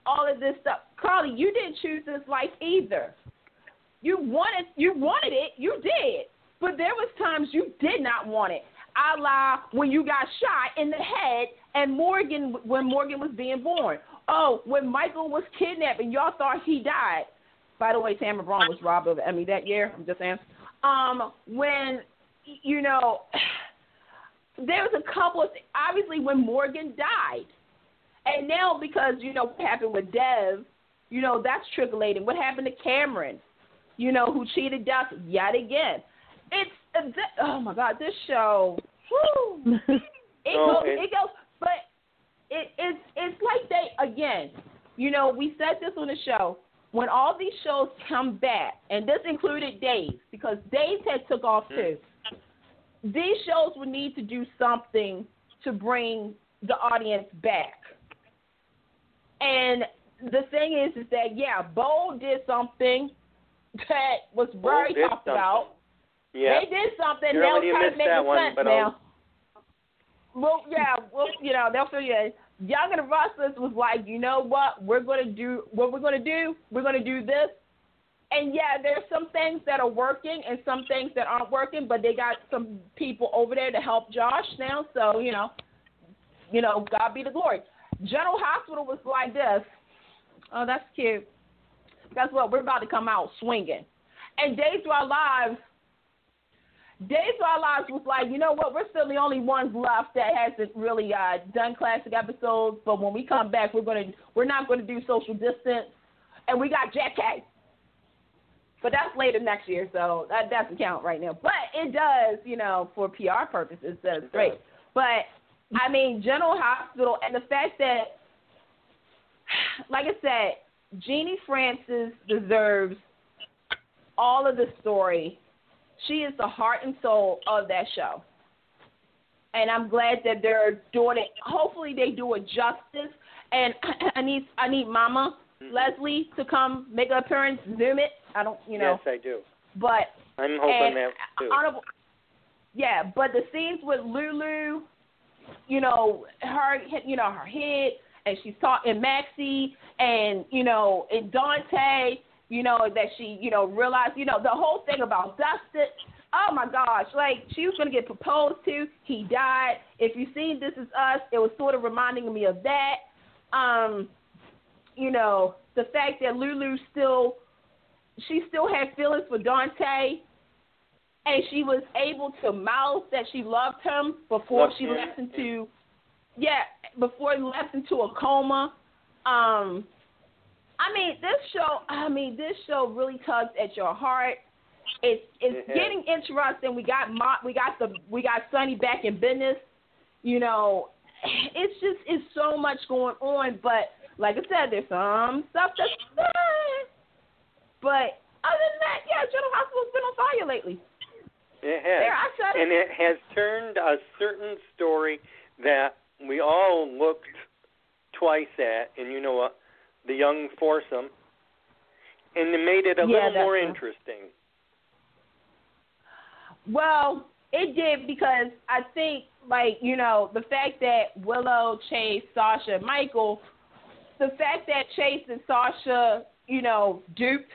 all of this stuff, Carly, you didn't choose this life either. You wanted it, you did. But there was times you did not want it. A la when you got shot in the head and when Morgan was being born. Oh, when Michael was kidnapped and y'all thought he died. By the way, Tamara Braun was robbed of the Emmy that year. I'm just saying. When, there was a couple of things. Obviously when Morgan died. And now because, what happened with Dev, that's trickling. What happened to Cameron? Who cheated death yet again. It's, oh my God, this show, whew, it goes, but it's like they, again, you know, we said this on the show. When all these shows come back, and this included Days, because Days had took off too, these shows would need to do something to bring the audience back. And the thing is that, yeah, Bo did something that was very talked about. Yeah. They did something. They'll try to make sense now. Well, yeah, well, you know, they'll figure it. Young and the Restless was like, you know what? We're going to do what we're going to do. We're going to do this. And, yeah, there's some things that are working and some things that aren't working, but they got some people over there to help Josh now. So, you know, God be the glory. General Hospital was like this. Oh, that's cute. Guess what? We're about to come out swinging. And Days of Our Lives was like, you know what, we're still the only ones left that hasn't really done classic episodes, but when we come back, we're not going to do social distance, and we got Jack K. But that's later next year, so that doesn't count right now. But it does, you know, for PR purposes, so it's great. But, I mean, General Hospital, and the fact that, like I said, Jeannie Francis deserves all of the story. She is the heart and soul of that show. And I'm glad that they're doing it. Hopefully they do it justice. And I need Mama Leslie to come make an appearance, Zoom it. I don't, you know. Yes, I do. But I'm hoping that too. Yeah, but the scenes with Lulu, you know, her head, and she's talking Maxie, and, you know, and Dante. You know, that she, you know, realized, you know, the whole thing about Dustin, oh, my gosh, like, she was going to get proposed to. He died. If you see This Is Us, it was sort of reminding me of that. You know, the fact that Lulu still had feelings for Dante, and she was able to mouth that she loved him before she left into, a coma. I mean, this show really tugs at your heart. It's getting interesting. We got Sonny back in business. You know, it's so much going on. But like I said, there's some stuff that's good. But other than that, yeah, General Hospital's been on fire lately. It has. There, I said it. And it has turned a certain story that we all looked twice at, and you know what? The young foursome, and it made it a little more interesting. Well, it did, because I think, like, you know, the fact that Willow, Chase, Sasha, Michael, the fact that Chase and Sasha, you know, duped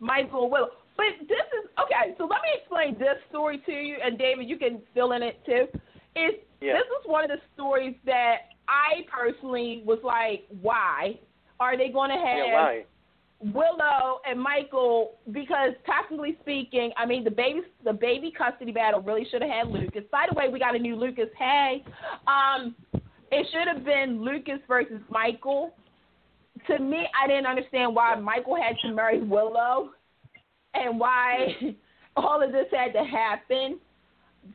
Michael and Willow. But this is, okay, so let me explain this story to you, and David, you can fill in it too. This is one of the stories that I personally was like, why? Are they going to have Willow and Michael? Because technically speaking, I mean, the baby custody battle really should have had Lucas. By the way, we got a new Lucas. Hey, it should have been Lucas versus Michael. To me, I didn't understand why Michael had to marry Willow and why all of this had to happen.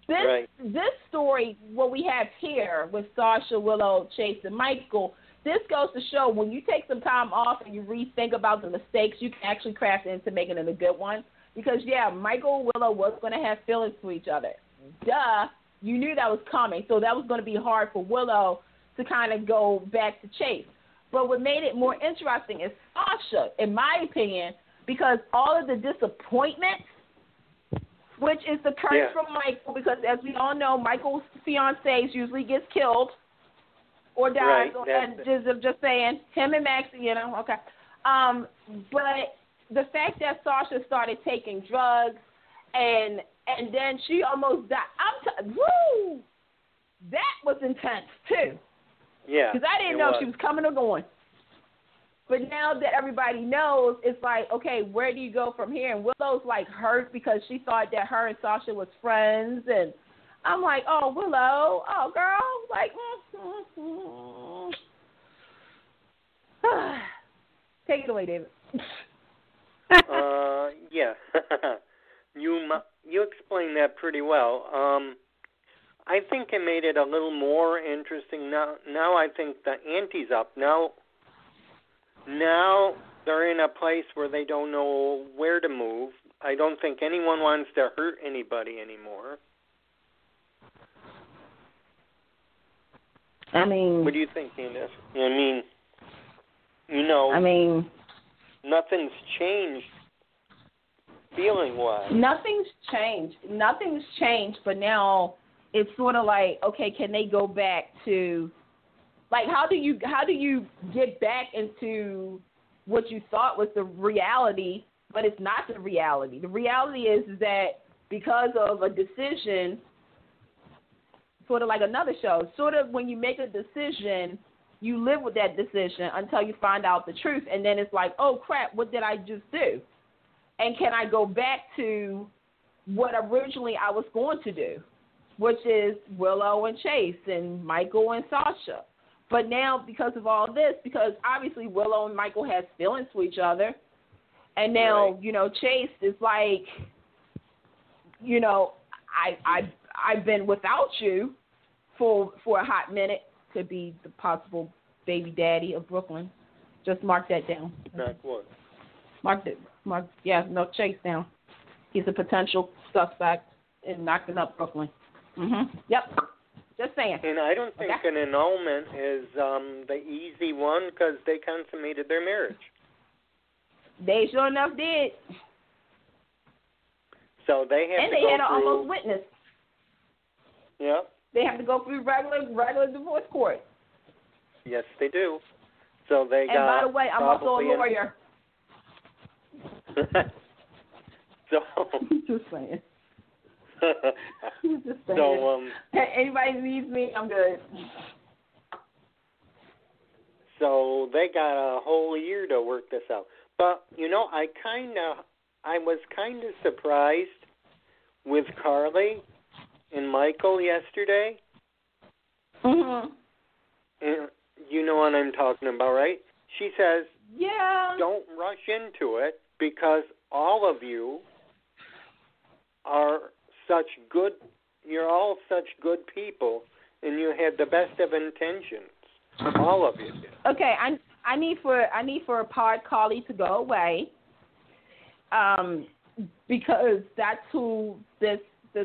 This story, what we have here with Sasha, Willow, Chase, and Michael. This goes to show, when you take some time off and you rethink about the mistakes, you can actually craft into making it a good one. Because, yeah, Michael and Willow was going to have feelings for each other. Duh. You knew that was coming. So that was going to be hard for Willow to kind of go back to Chase. But what made it more interesting is Sasha, in my opinion, because all of the disappointment, which is the curse from Michael, because as we all know, Michael's fiancés usually gets killed. Or dies, just saying, him and Maxie, you know, okay. But the fact that Sasha started taking drugs and then she almost died. Woo! That was intense, too. Yeah. Because I didn't know if she was coming or going. But now that everybody knows, it's like, okay, where do you go from here? And Willow's, like, hurt because she thought that her and Sasha was friends, and I'm like, oh, Willow, oh, girl, like, Take it away, David. You explained that pretty well. I think it made it a little more interesting. Now I think the ante's up. Now they're in a place where they don't know where to move. I don't think anyone wants to hurt anybody anymore. I mean, what do you think, Candace? I mean, nothing's changed feeling-wise. Nothing's changed, but now it's sort of like, okay, can they go back to, like, how do you get back into what you thought was the reality, but it's not the reality. The reality is that because of a decision, sort of like another show, sort of when you make a decision, you live with that decision until you find out the truth, and then it's like, oh, crap, what did I just do? And can I go back to what originally I was going to do, which is Willow and Chase and Michael and Sasha? But now because of all this, because obviously Willow and Michael has feelings for each other, and now, right, Chase is like, I've been without you for a hot minute. Could be the possible baby daddy of Brooklyn. Just mark that down. Back what? Chase down. He's a potential suspect in knocking up Brooklyn. Mm-hmm. Yep. Just saying. And I don't think an annulment is the easy one because they consummated their marriage. They sure enough did. So they have to go had an almost witness. Yeah. They have to go through regular divorce court. Yes, they do. So they got. And by the way, I'm also a lawyer. So. Just saying. Just saying. So anybody needs me, I'm good. So they got a whole year to work this out. But I was kind of surprised with Carly and Michael yesterday. Mm-hmm. And you know what I'm talking about, right? She says, "Yeah, don't rush into it because all of you are such good. You're all such good people, and you had the best of intentions. All of you did." Okay, I need for a pod Carly to go away, because that's who this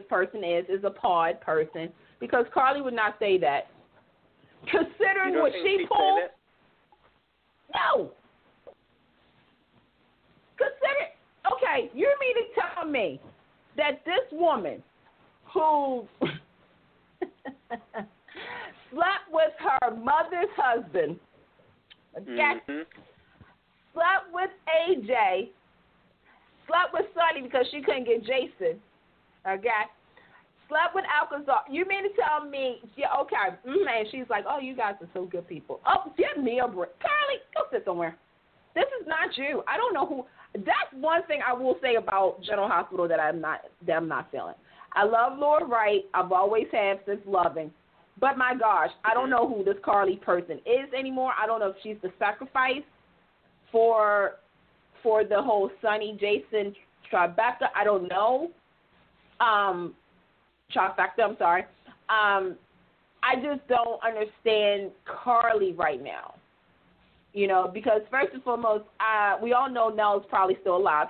person is a pod person, because Carly would not say that. Considering what she pulled, no. Okay, you mean to tell me that this woman who slept with her mother's husband, mm-hmm, slept with AJ, slept with Sonny because she couldn't get Jason, okay, slept with Alcazar. You mean to tell me, yeah, okay, and she's like, oh, you guys are so good people. Oh, give me a break. Carly, go sit somewhere. This is not you. I don't know who. That's one thing I will say about General Hospital that I'm not feeling. I love Laura Wright. I've always have since loving. But, my gosh, I don't know who this Carly person is anymore. I don't know if she's the sacrifice for the whole Sonny, Jason, Tribeca. I don't know. Trifecta, I'm sorry. I just don't understand Carly right now. Because first and foremost, we all know Nell's probably still alive.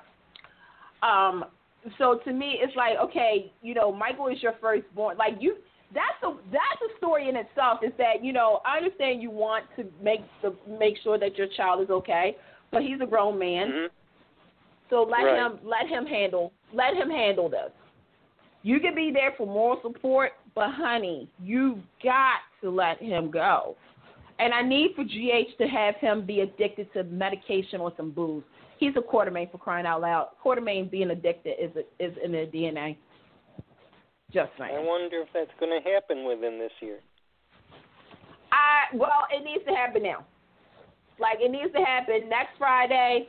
So to me, it's like, okay, Michael is your firstborn. Like, that's a story in itself. Is that I understand you want to make sure that your child is okay, but he's a grown man. Mm-hmm. So let him handle this. You can be there for moral support, but honey, you got to let him go. And I need for GH to have him be addicted to medication or some booze. He's a Quartermaine, for crying out loud. Quartermaine being addicted is in their DNA. Just saying. I wonder if that's going to happen within this year. Well, it needs to happen now. Like, it needs to happen next Friday.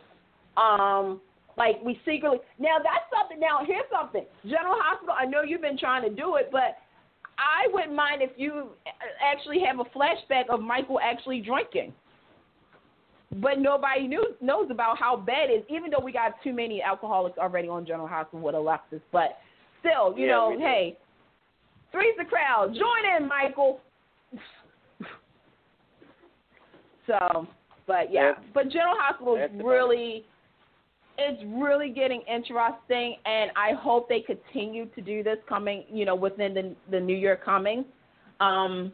We secretly. Now, that's something. Now, here's something. General Hospital, I know you've been trying to do it, but I wouldn't mind if you actually have a flashback of Michael actually drinking. But nobody knows about how bad it is, even though we got too many alcoholics already on General Hospital with Alexis. But still, hey, Three's the crowd. Join in, Michael. So, but yeah. But General Hospital is really, it's really getting interesting, and I hope they continue to do this coming, you know, within the new year coming. I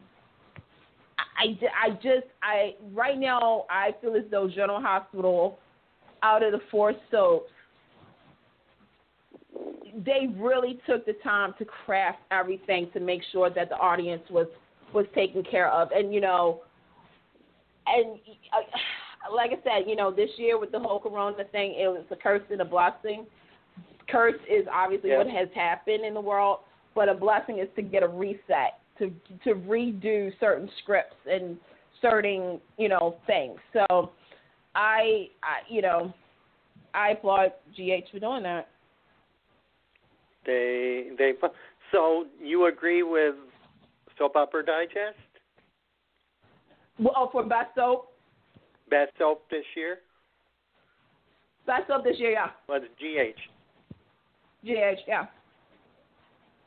right now, I feel as though General Hospital, out of the four soaps, they really took the time to craft everything to make sure that the audience was taken care of. And, you know, and like I said, you know, this year with the whole corona thing, it was a curse and a blessing. Curse is obviously what has happened in the world, but a blessing is to get a reset, to redo certain scripts and certain, you know, things. So I applaud GH for doing that. They so you agree with Soap Opera Digest? Well, for best soap. Best soap this year. Best soap this year, yeah. Well, it's GH. GH, yeah.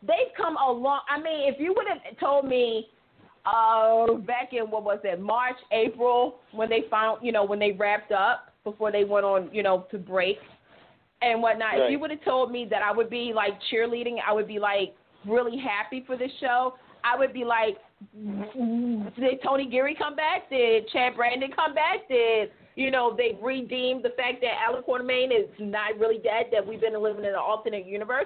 They've come along. I mean, if you would have told me back in what was it, March, April, when they found, you know, when they wrapped up before they went on, you know, to break and whatnot. Right. If you would have told me that I would be like cheerleading, I would be like really happy for this show. I would be like, did Tony Geary come back? Did Chad Brandon come back? Did, you know, they redeemed the fact that Alec Quartermain is not really dead, that we've been living in an alternate universe?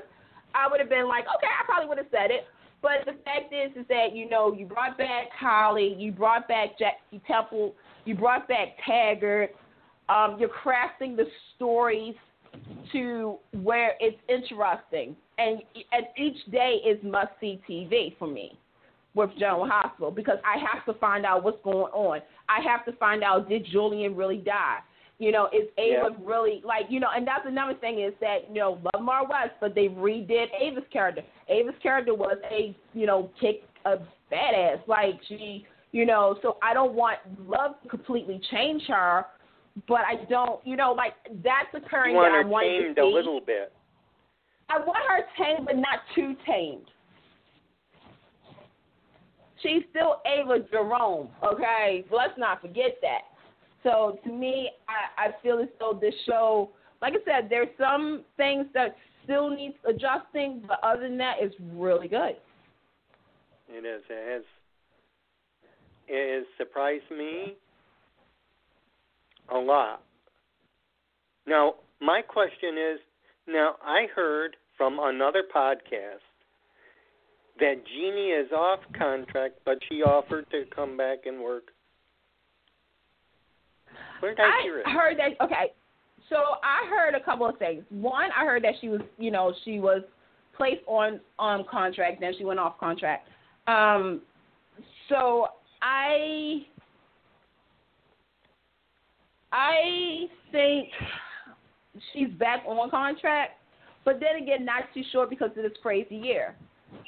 I would have been like, okay, I probably would have said it. But the fact is that, you know, you brought back Carly, you brought back Jackie Temple, you brought back Taggart. You're crafting the stories to where it's interesting. And each day is must-see TV for me with General Hospital, because I have to find out what's going on. I have to find out, did Julian really die? You know, is Ava really, like, you know, and that's another thing is that, you know, love Mar West, but they redid Ava's character. Ava's character was a, you know, kick a badass. Like, she, you know, so I don't want love to completely change her, but I don't, you know, like, that's occurring that I want her tamed a little bit. I want her tamed, but not too tamed. She's still Ava Jerome, okay? Let's not forget that. So, to me, I feel as though this show, like I said, there's some things that still needs adjusting, but other than that, it's really good. It is. It has, surprised me a lot. Now, my question is, now, I heard from another podcast that Jeannie is off contract, but she offered to come back and work. I heard that, okay, so I heard a couple of things. One, I heard that she was, you know, she was placed on contract, then she went off contract. So I think she's back on contract, but then again, not too sure because of this crazy year.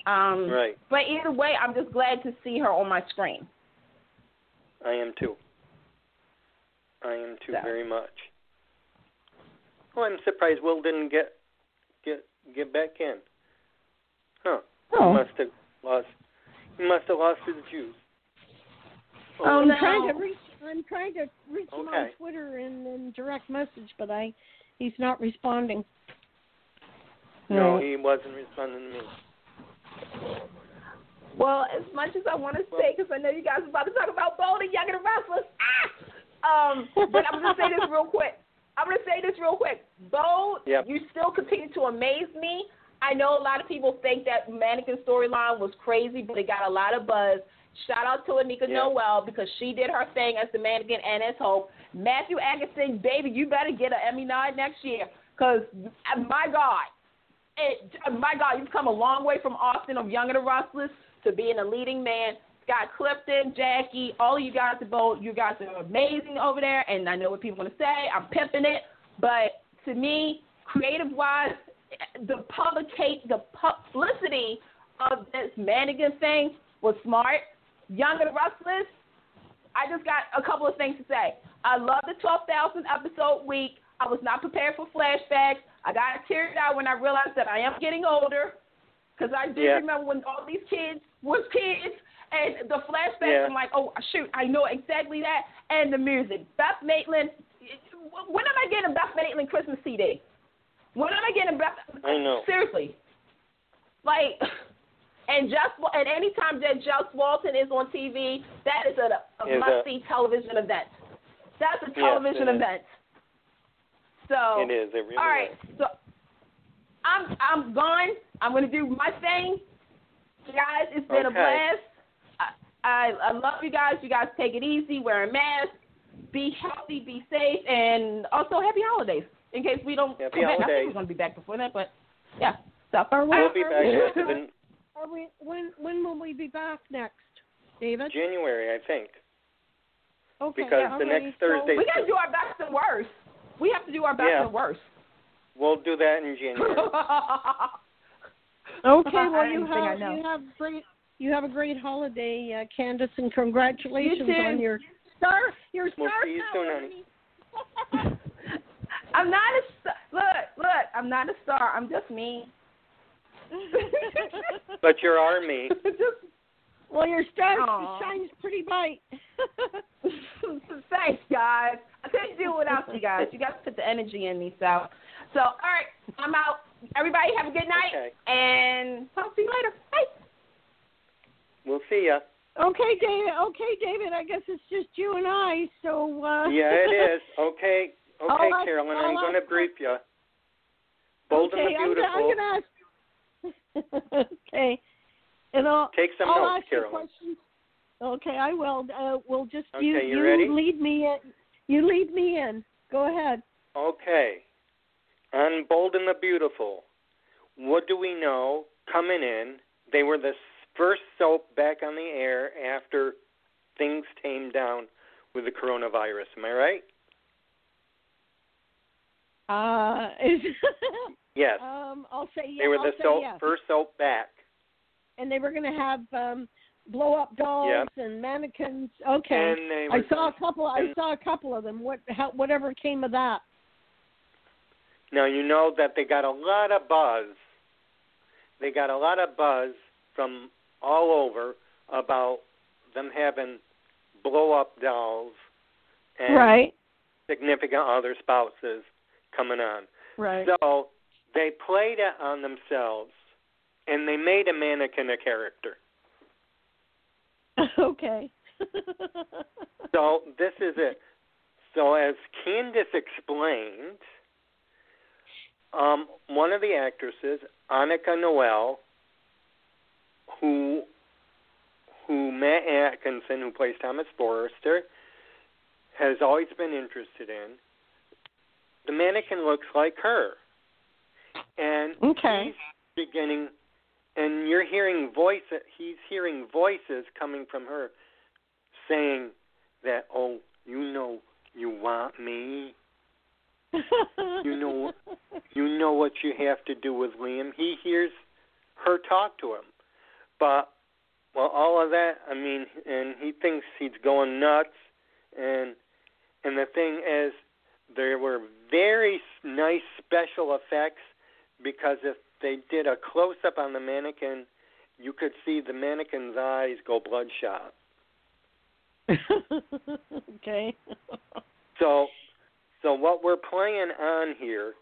Right. But either way, I'm just glad to see her on my screen. I am too. Very much. Well, I'm surprised Will didn't get back in. Huh. Oh. He must have lost his juice. Oh, no. I'm trying to reach him on Twitter and then direct message, but he's not responding. No, he wasn't responding to me. Well, as much as I want to say, because I know you guys are about to talk about Bolden, Young and the Restless. Ah! But I'm going to say this real quick. Bo, you still continue to amaze me. I know a lot of people think that Mannequin storyline was crazy, but it got a lot of buzz. Shout out to Anika Noel, because she did her thing as the Mannequin and as Hope. Matthew Atkinson, baby, you better get an Emmy nod next year, because, my God, you've come a long way from Austin of Young and the Restless to being a leading man. Got Clifton, Jackie, all of you guys are bold. You guys are amazing over there, and I know what people are going to say. I'm pimping it. But to me, creative-wise, the publicity of this Mannequin thing was smart. Young and the Restless, I just got a couple of things to say. I love the 12,000 episode week. I was not prepared for flashbacks. I got teared out when I realized that I am getting older. Because I do remember when all these kids was kids, and the flashbacks, I'm like, oh, shoot, I know exactly that, and the music. Beth Maitland, when am I getting a Beth Maitland Christmas CD? When am I getting a Beth? I know. Seriously. Like, and any time that Jess Walton is on TV, that is a must-see television event. That's a television event. So, it is. It really all right. Is. So, I'm gone. I'm going to do my thing. Guys, it's been a blast. I love you guys. You guys take it easy. Wear a mask. Be healthy. Be safe. And also, happy holidays. In case we don't come back. I think we're going to be back before that, but yeah. Stop our work. We'll be back. When will we be back next, David? January, I think. Okay. Because the next Thursday. We got to do our best and worst. We have to do our best and worst. We'll do that in January. Okay, well, you have a great holiday, Candace, and congratulations on your star. We'll see you soon. I'm not a star. Look, I'm not a star. I'm just me. But you are me. Well, your star shines pretty bright. Thanks, guys. I couldn't do it without you guys. You guys put the energy in me, so all right, I'm out. Everybody have a good night, and I'll see you later. Bye. We'll see ya. Okay, David. I guess it's just you and I. So yeah, it is. Okay. Okay, Carolyn, I'm going to brief you. Bold and the Beautiful. I'm going to ask. And take some notes, Carolyn. Okay, I will. We'll just you ready? Lead me in. You lead me in. Go ahead. Okay. On Bold and the Beautiful, what do we know coming in? They were the first soap back on the air after things tamed down with the coronavirus. Am I right? Yes. I'll say yes. They were first soap back. And they were going to have blow-up dolls and mannequins. Okay. And I saw a couple of them. Whatever came of that? Now, you know that they got a lot of buzz. They got a lot of buzz from all over about them having blow-up dolls and significant other spouses coming on. Right. So they played it on themselves, and they made a mannequin a character. Okay. So this is it. So as Candace explained, one of the actresses, Annika Noel, who Matt Atkinson, who plays Thomas Forrester, has always been interested in, the mannequin looks like her. And he's beginning, and you're hearing voices, he's hearing voices coming from her saying that, oh, you know you want me. You know what you have to do with Liam. He hears her talk to him. But, well, all of that, I mean, and he thinks he's going nuts. And the thing is, there were very nice special effects, because if they did a close-up on the mannequin, you could see the mannequin's eyes go bloodshot. Okay. So what we're playing on here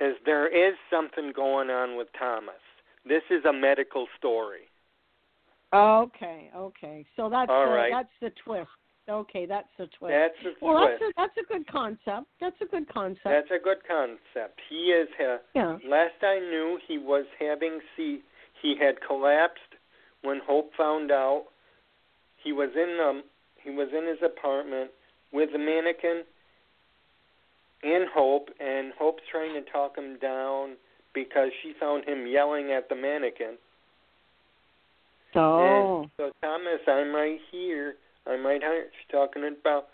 is there is something going on with Thomas. This is a medical story. Okay. So that's that's the twist. Okay, that's the twist. That's a good concept. He is last I knew, he was having he had collapsed when Hope found out. He was in his apartment with the mannequin and Hope, and Hope's trying to talk him down because she found him yelling at the mannequin. Oh. And so Thomas, I'm right here, she's talking about,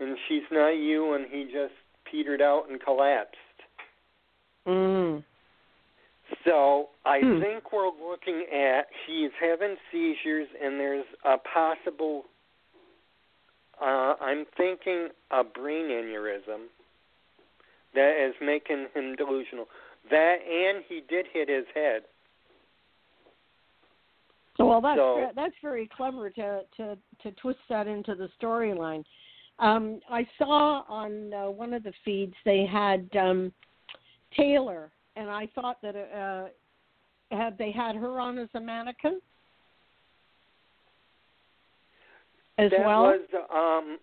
and she's not you, and he just petered out and collapsed. Mm. So I think we're looking at he's having seizures, and there's a possible, I'm thinking a brain aneurysm that is making him delusional. That, and he did hit his head. Well, that's very clever to twist that into the storyline. I saw on one of the feeds they had Taylor, and I thought that had they had her on as a mannequin as that well? Was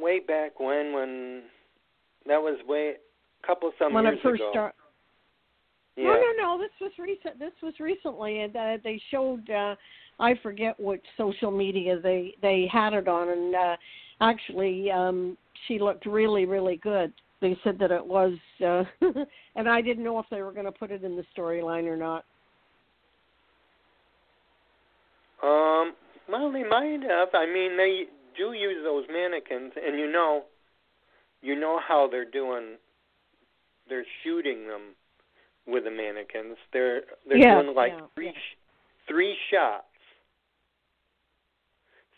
way back when that was a couple years ago. Yeah. No. This was recent. This was recently, and they showed. I forget what social media they had it on, and actually, she looked really, really good. They said that it was, and I didn't know if they were going to put it in the storyline or not. Well, they might have. I mean, they do use those mannequins, and you know how they're doing. They're shooting them. With the mannequins, they're doing three shots.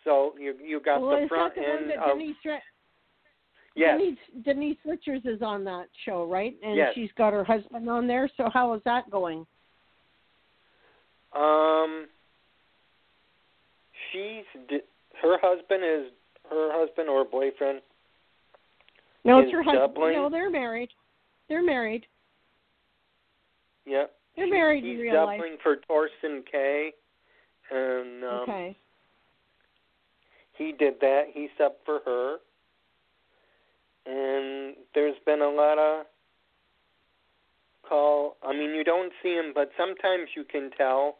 So you got the front end of Denise Richards is on that show, right? And she's got her husband on there. So how is that going? Her husband or boyfriend. No, it's her husband. No, they're married. Yeah, they're married in real life. He's doubling for Torsten K, and he did that. He subbed for her, and there's been a lot of call. I mean, you don't see him, but sometimes you can tell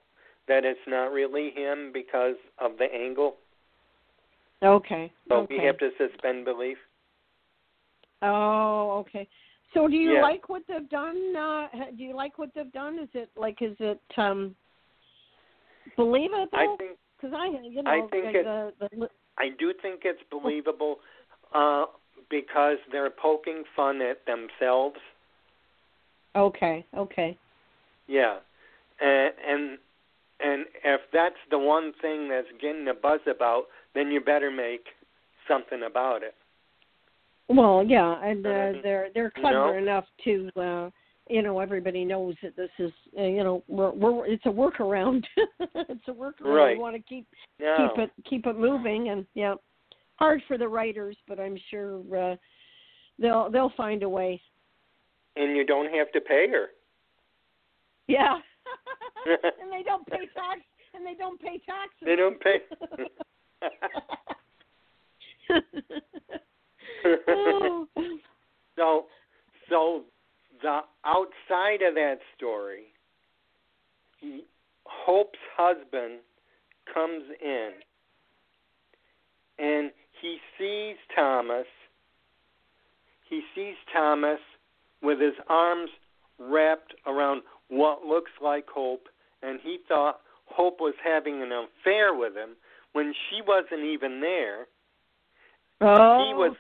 that it's not really him because of the angle. Okay. So we have to suspend belief. Oh, okay. So do you like what they've done? Is it believable? I do think it's believable because they're poking fun at themselves. Okay. Yeah, and if that's the one thing that's getting a buzz about, then you better make something about it. Well, yeah, and they're clever enough to, everybody knows that this is, it's a workaround. It's a workaround. Right. You want to keep it moving, and hard for the writers, but I'm sure they'll find a way. And you don't have to pay her. Yeah, and they don't pay tax, and they don't pay taxes. They don't pay. So the outside of that story, Hope's husband comes in and he sees Thomas. He sees Thomas with his arms wrapped around what looks like Hope, and he thought Hope was having an affair with him when she wasn't even there. Oh.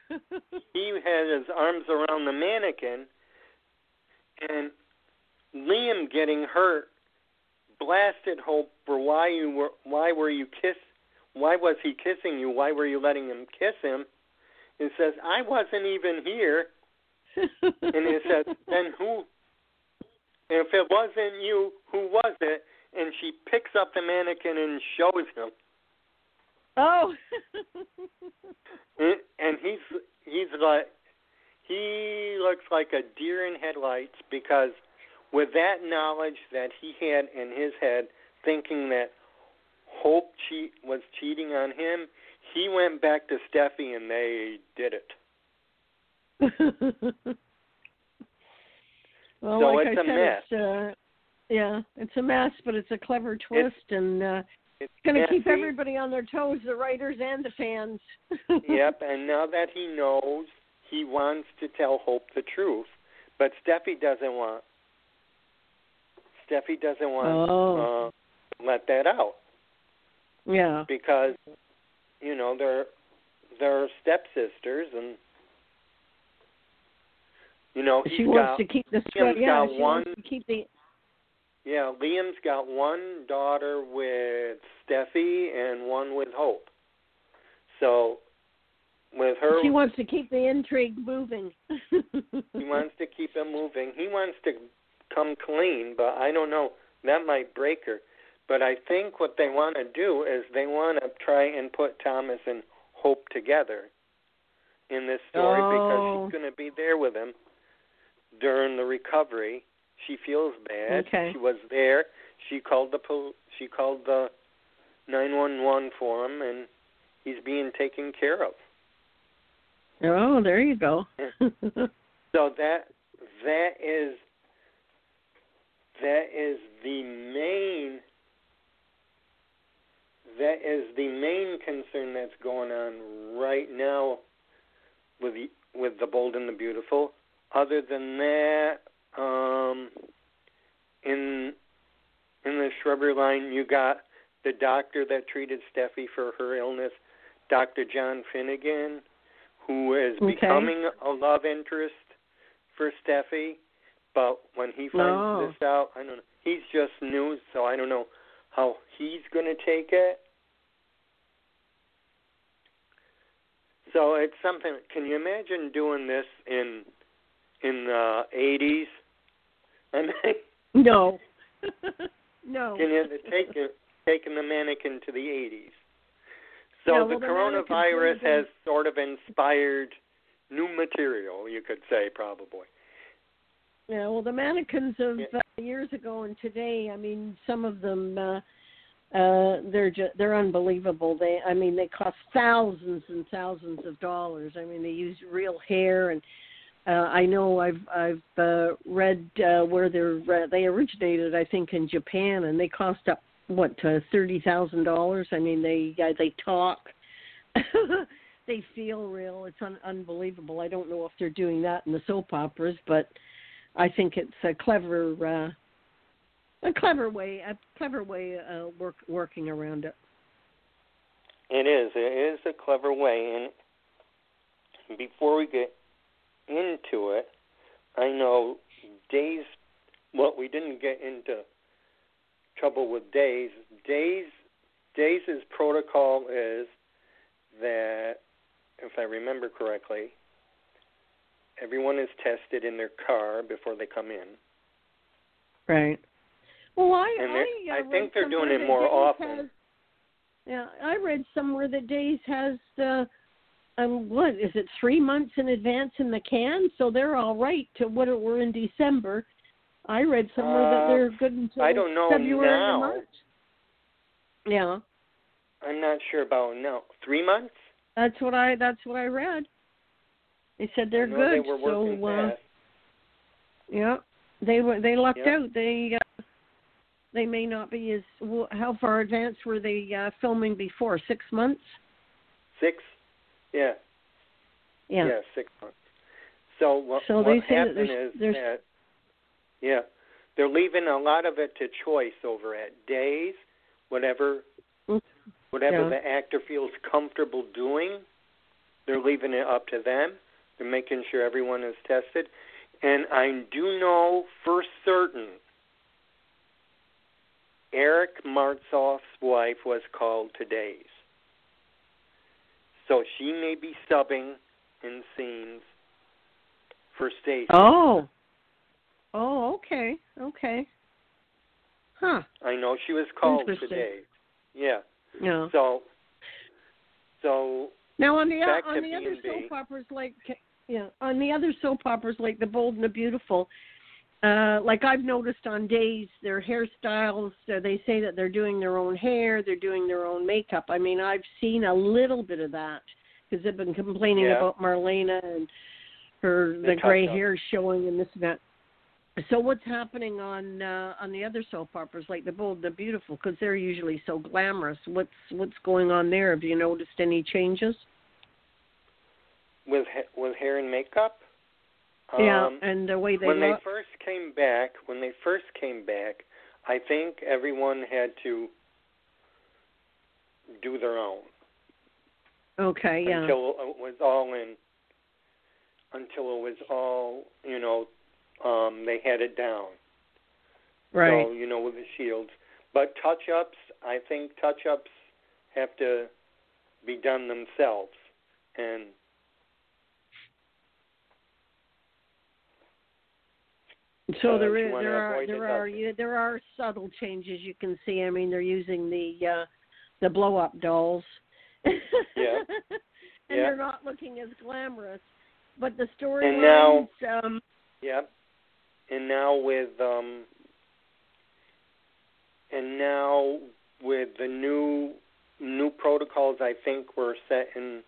He had his arms around the mannequin, and Liam getting hurt blasted Hope for why was he kissing you? Why were you letting him kiss him? It says, I wasn't even here. And it says, then who? If it wasn't you, who was it? And she picks up the mannequin and shows him. Oh. And he looks like a deer in headlights, because with that knowledge that he had in his head, thinking that Hope was cheating on him, he went back to Steffi and they did it. Well, so it's a mess. It's a mess, but it's a clever twist, it's going to keep everybody on their toes, the writers and the fans. Yep, and now that he knows, he wants to tell Hope the truth, but Steffi doesn't want to let that out. Yeah. Because, they're stepsisters, and, Liam's got one daughter with Steffi and one with Hope. So, with her... She wants to keep the intrigue moving. He wants to keep it moving. He wants to come clean, but I don't know. That might break her. But I think what they want to do is they want to try and put Thomas and Hope together in this story because she's going to be there with him during the recovery. She feels bad. Okay. She was there. She called the 911 for him, and he's being taken care of. Oh, there you go. So that is the main concern that's going on right now with the Bold and the Beautiful. Other than that, in the shrubbery line, you got the doctor that treated Steffi for her illness, Dr. John Finnegan, who is becoming a love interest for Steffi. But when he finds this out, I don't know. He's just new, so I don't know how he's going to take it. So it's something. Can you imagine doing this in the 80s? I mean, no. No. Can you taking the mannequin to the 80s? So yeah, the coronavirus has sort of inspired new material, you could say, probably. Yeah, well, the mannequins of years ago and today, I mean, some of them, they're unbelievable. They cost thousands and thousands of dollars. I mean, they use real hair, and I know I've read where they originated, I think, in Japan, and they cost up, what, $30,000? I mean, they talk. They feel real. It's unbelievable. I don't know if they're doing that in the soap operas, but I think it's a clever way of working around it. It is. It is a clever way. And before we get into it, I know Days. Well, we didn't get into trouble with Days. Days' protocol is that, if I remember correctly, everyone is tested in their car before they come in. Right. Well, I think they're doing it more often. I read somewhere that Days has, 3 months in advance in the can? So they're all right to what it were in December. I read somewhere that they're good until February or March. Yeah. I'm not sure about now. 3 months? That's what I read. They said they're good, so they lucked out. They may not be as how far advanced were they filming before? 6 months. Yeah, 6 months. So what happened is that they're leaving a lot of it to choice over at Days, whatever the actor feels comfortable doing. They're leaving it up to them. They're making sure everyone is tested. And I do know for certain Eric Martzoff's wife was called to Days. So she may be subbing in scenes for Stacey. Oh, okay. Okay. Huh. I know she was called to Days. Yeah. Yeah. So now on the other soap operas like The Bold and the Beautiful, like I've noticed on Days, their hairstyles, they say that they're doing their own hair, they're doing their own makeup. I mean, I've seen a little bit of that because they've been complaining about Marlena and the gray hair showing and this and that. So what's happening on the other soap operas like The Bold and the Beautiful, because they're usually so glamorous? What's going on there? Have you noticed any changes? With hair and makeup, and the way when they first came back, I think everyone had to do their own. Okay, yeah. Until it was all they had it down. Right. So with the shields, but touch-ups, I think touch-ups have to be done themselves, and. So there are subtle changes you can see. I mean, they're using the blow up dolls. Yeah. And they're not looking as glamorous, but the story. And now, And now with the new protocols, I think were set in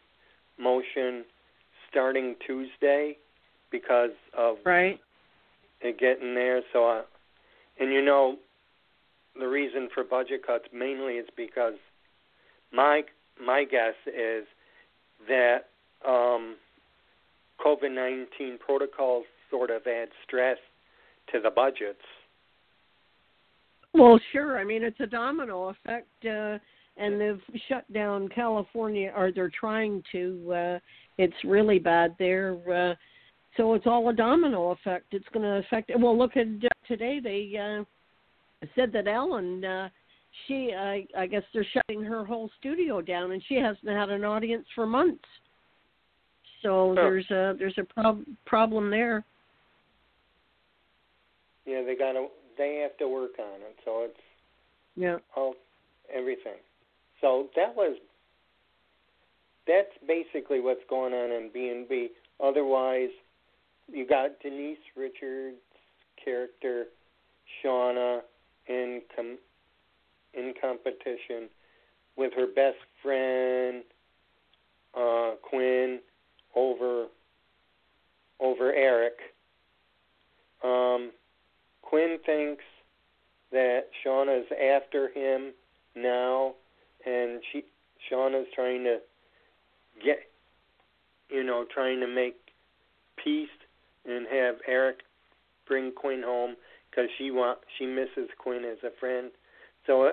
motion starting Tuesday because of it getting there. So, and you know, the reason for budget cuts mainly is because my guess is that COVID-19 protocols sort of add stress to the budgets. Well, sure. I mean, it's a domino effect, and they've shut down California, or they're trying to. It's really bad there, so it's all a domino effect. It's going to affect. Well, look at today. They said that Ellen, I guess they're shutting her whole studio down, and she hasn't had an audience for months. So there's a problem there. Yeah, they have to work on it, so it's everything. So that's basically what's going on in B&B. Otherwise, you got Denise Richards' character, Shauna, in competition with her best friend Quinn over Eric. Quinn thinks that Shauna's after him now, and Shauna's trying to make peace and have Eric bring Quinn home because she misses Quinn as a friend. So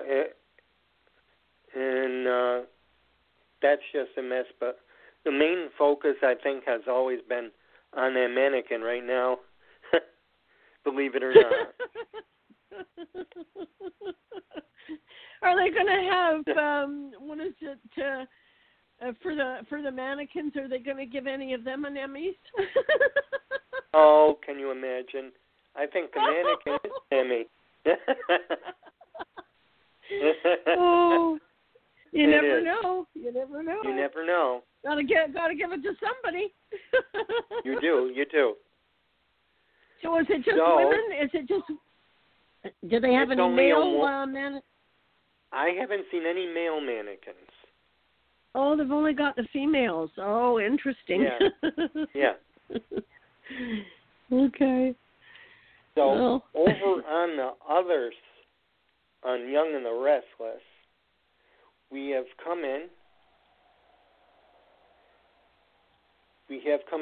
that's just a mess. But the main focus, I think, has always been on that mannequin right now. Believe it or not. Are they going to have what is it for the mannequins? Are they going to give any of them an Emmy? Oh, can you imagine? I think the mannequin is Emmy. Oh, you never know. You never know. You never know. Gotta give it to somebody. You do. You do. So is it just women? Is it just... Do they have any male mannequins? I haven't seen any male mannequins. Oh, they've only got the females. Oh, interesting. Yeah. Okay. So over on the others, on Young and the Restless, We have come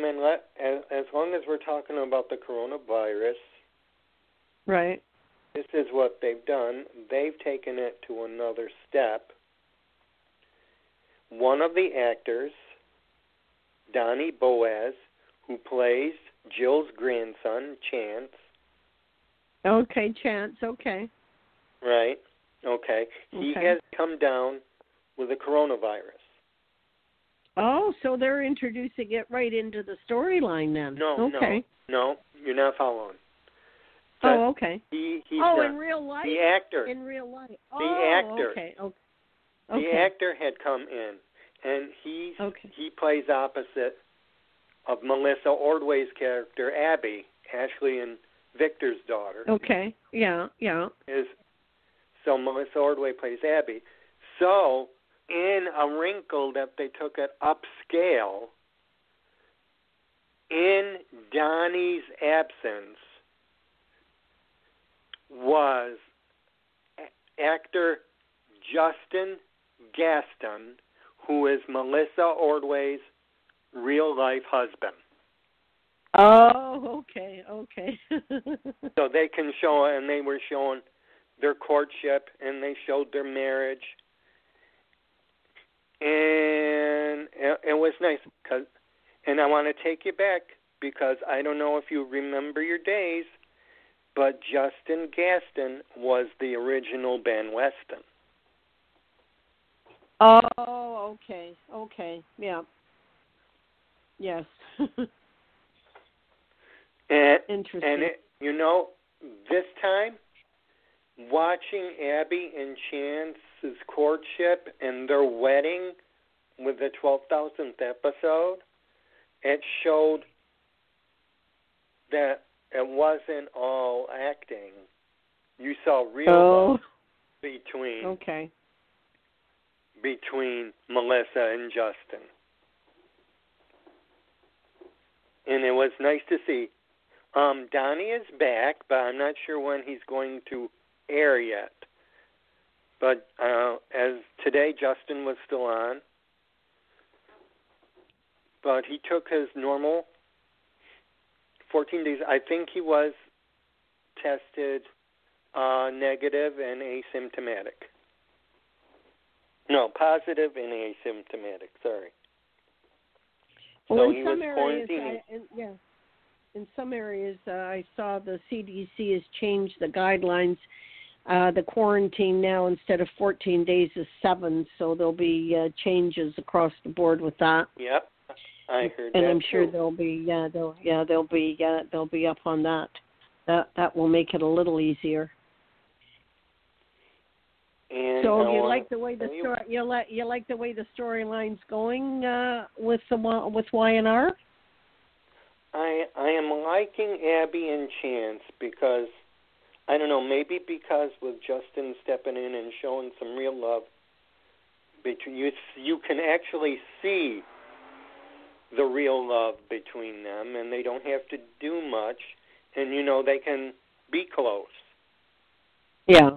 in, as long as we're talking about the coronavirus. Right. This is what they've done. They've taken it to another step. One of the actors, Donnie Boaz, who plays Jill's grandson, Chance. Okay, Chance, okay. Right, okay. He has come down with the coronavirus. Oh, so they're introducing it right into the storyline then. No, you're not following. But in real life? The actor. In real life. Oh, the actor. Okay. The actor had come in, and he plays opposite of Melissa Ordway's character, Abby, Ashley and Victor's daughter. Okay, yeah. So Melissa Ordway plays Abby. So... in a wrinkle that they took it upscale, in Donnie's absence was actor Justin Gaston, who is Melissa Ordway's real-life husband. Oh, okay. So they can show, and they were showing their courtship, and they showed their marriage. And it was nice, and I want to take you back because I don't know if you remember your days, but Justin Gaston was the original Ben Weston. Oh, okay, yeah. Yes. Interesting. And it, this time, watching Abby and Chance's courtship and their wedding with the 12,000th episode, it showed that it wasn't all acting. You saw real love between Melissa and Justin. And it was nice to see. Donnie is back, but I'm not sure when he's going to air yet. But as today, Justin was still on. But he took his normal 14 days. I think he was tested negative and asymptomatic. No, positive and asymptomatic, sorry. Well, so he was quarantining. In some areas, I saw the CDC has changed the guidelines. The quarantine now, instead of 14 days, is 7, so there'll be changes across the board with that. Yep, I heard that. And I'm sure they'll be up on that. That will make it a little easier. And so you like the way the storyline's going with Y&R? I am liking Abby and Chance because, I don't know, maybe because with Justin stepping in and showing some real love, between you can actually see the real love between them, and they don't have to do much, and, you know, they can be close. Yeah.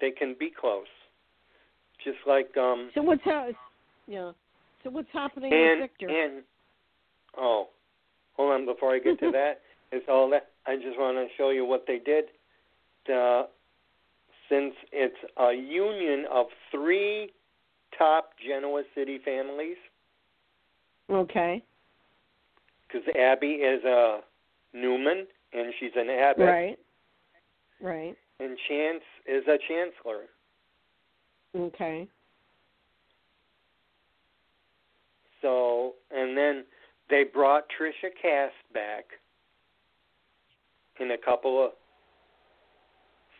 They can be close. Just like... So what's happening with Victor? Hold on, before I get to that, it's all that. I just want to show you what they did. Since it's a union of 3 top Genoa City families. Okay. Because Abby is a Newman, and she's an abbot. Right. And Chance is a chancellor. Okay. So, and then... they brought Trisha Cass back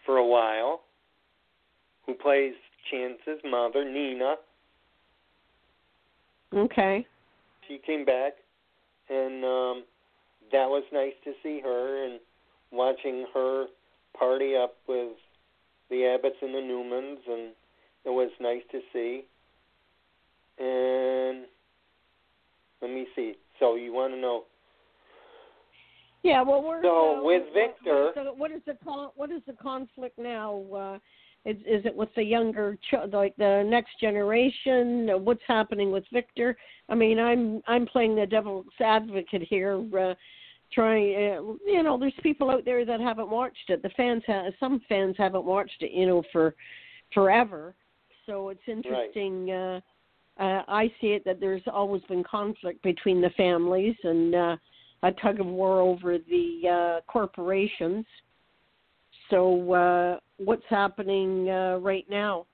for a while, who plays Chance's mother, Nina. Okay. She came back, and that was nice to see her, and watching her party up with the Abbotts and the Newmans, and it was nice to see. And let me see. So you want to know? Yeah. Well, with Victor. What is the conflict now? Is it with the younger, like the next generation? What's happening with Victor? I mean, I'm playing the devil's advocate here, there's people out there that haven't watched it. Some fans haven't watched it, for forever. So it's interesting. Right. I see it that there's always been conflict between the families and a tug-of-war over the corporations. So what's happening right now?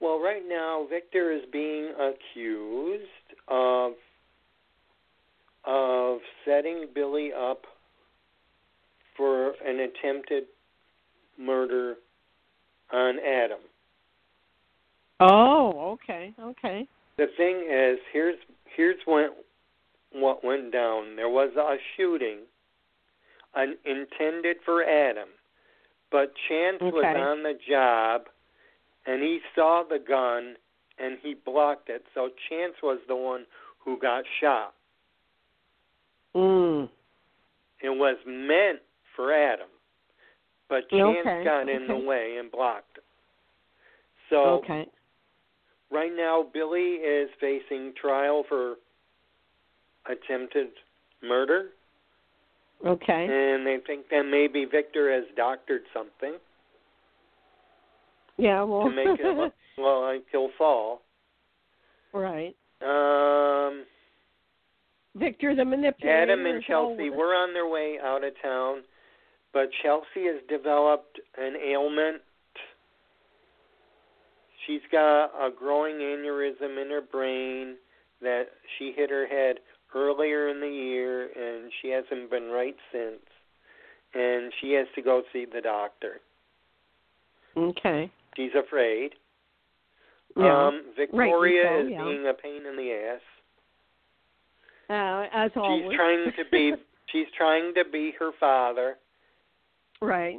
Well, right now, Victor is being accused of setting Billy up for an attempted murder on Adam. Oh, okay. The thing is, here's what went down. There was a shooting intended for Adam, but Chance was on the job, and he saw the gun, and he blocked it. So Chance was the one who got shot. Mm. It was meant for Adam, but Chance got in the way and blocked it. So... okay. Right now, Billy is facing trial for attempted murder. Okay. And they think that maybe Victor has doctored something. Yeah, well... to make it look like he'll fall. Right. Victor the manipulator. Adam and Chelsea were on their way out of town, but Chelsea has developed an ailment. She's got a growing aneurysm in her brain that she hit her head earlier in the year, and she hasn't been right since. and she has to go see the doctor. Okay. She's afraid. Yeah. Victoria is being a pain in the ass. As always. She's trying to be her father. Right.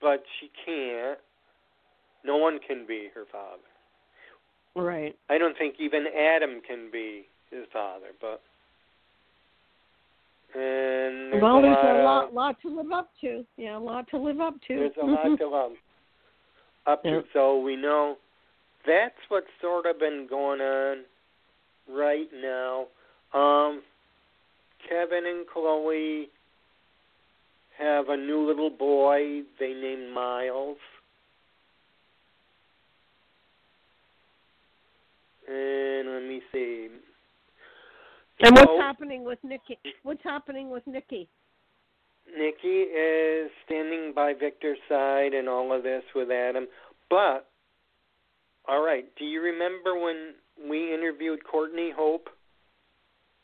But she can't. No one can be her father. Right. I don't think even Adam can be his father, but. And there's a lot to live up to. Yeah, a lot to live up to. There's a lot to live up to. So we know that's what's sort of been going on right now. Kevin and Chloe have a new little boy they named Miles. And let me see. And what's happening with Nikki? Nikki is standing by Victor's side and all of this with Adam. But, all right, do you remember when we interviewed Courtney Hope?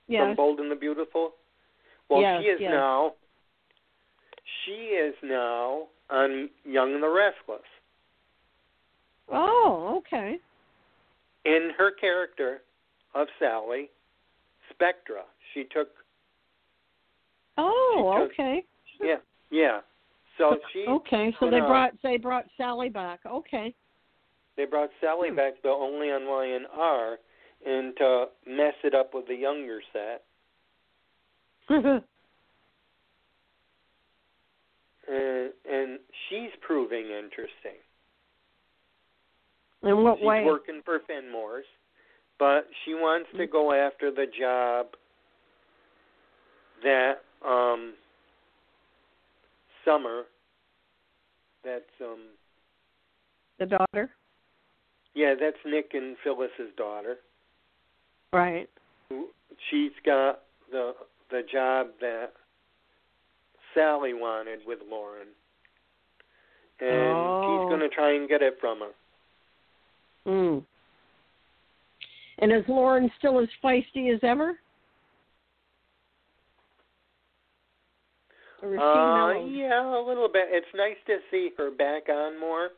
Yes. From Bold and the Beautiful? Well, yes, she is now on Young and the Restless. Oh, okay. In her character of Sally, Spectra, she took... Oh, okay. Yeah, yeah. So she... Okay, so they brought Sally back. Okay. They brought Sally back, though only on Y&R, and to mess it up with the younger set. and she's proving interesting. In what way? She's working for Fenmore's, but she wants to go after the job that Summer, that's the daughter? Yeah, that's Nick and Phyllis's daughter. Right. She's got the job that Sally wanted with Lauren. And he's going to try and get it from her. Mm. And is Lauren still as feisty as ever? Yeah, a little bit. It's nice to see her back on more.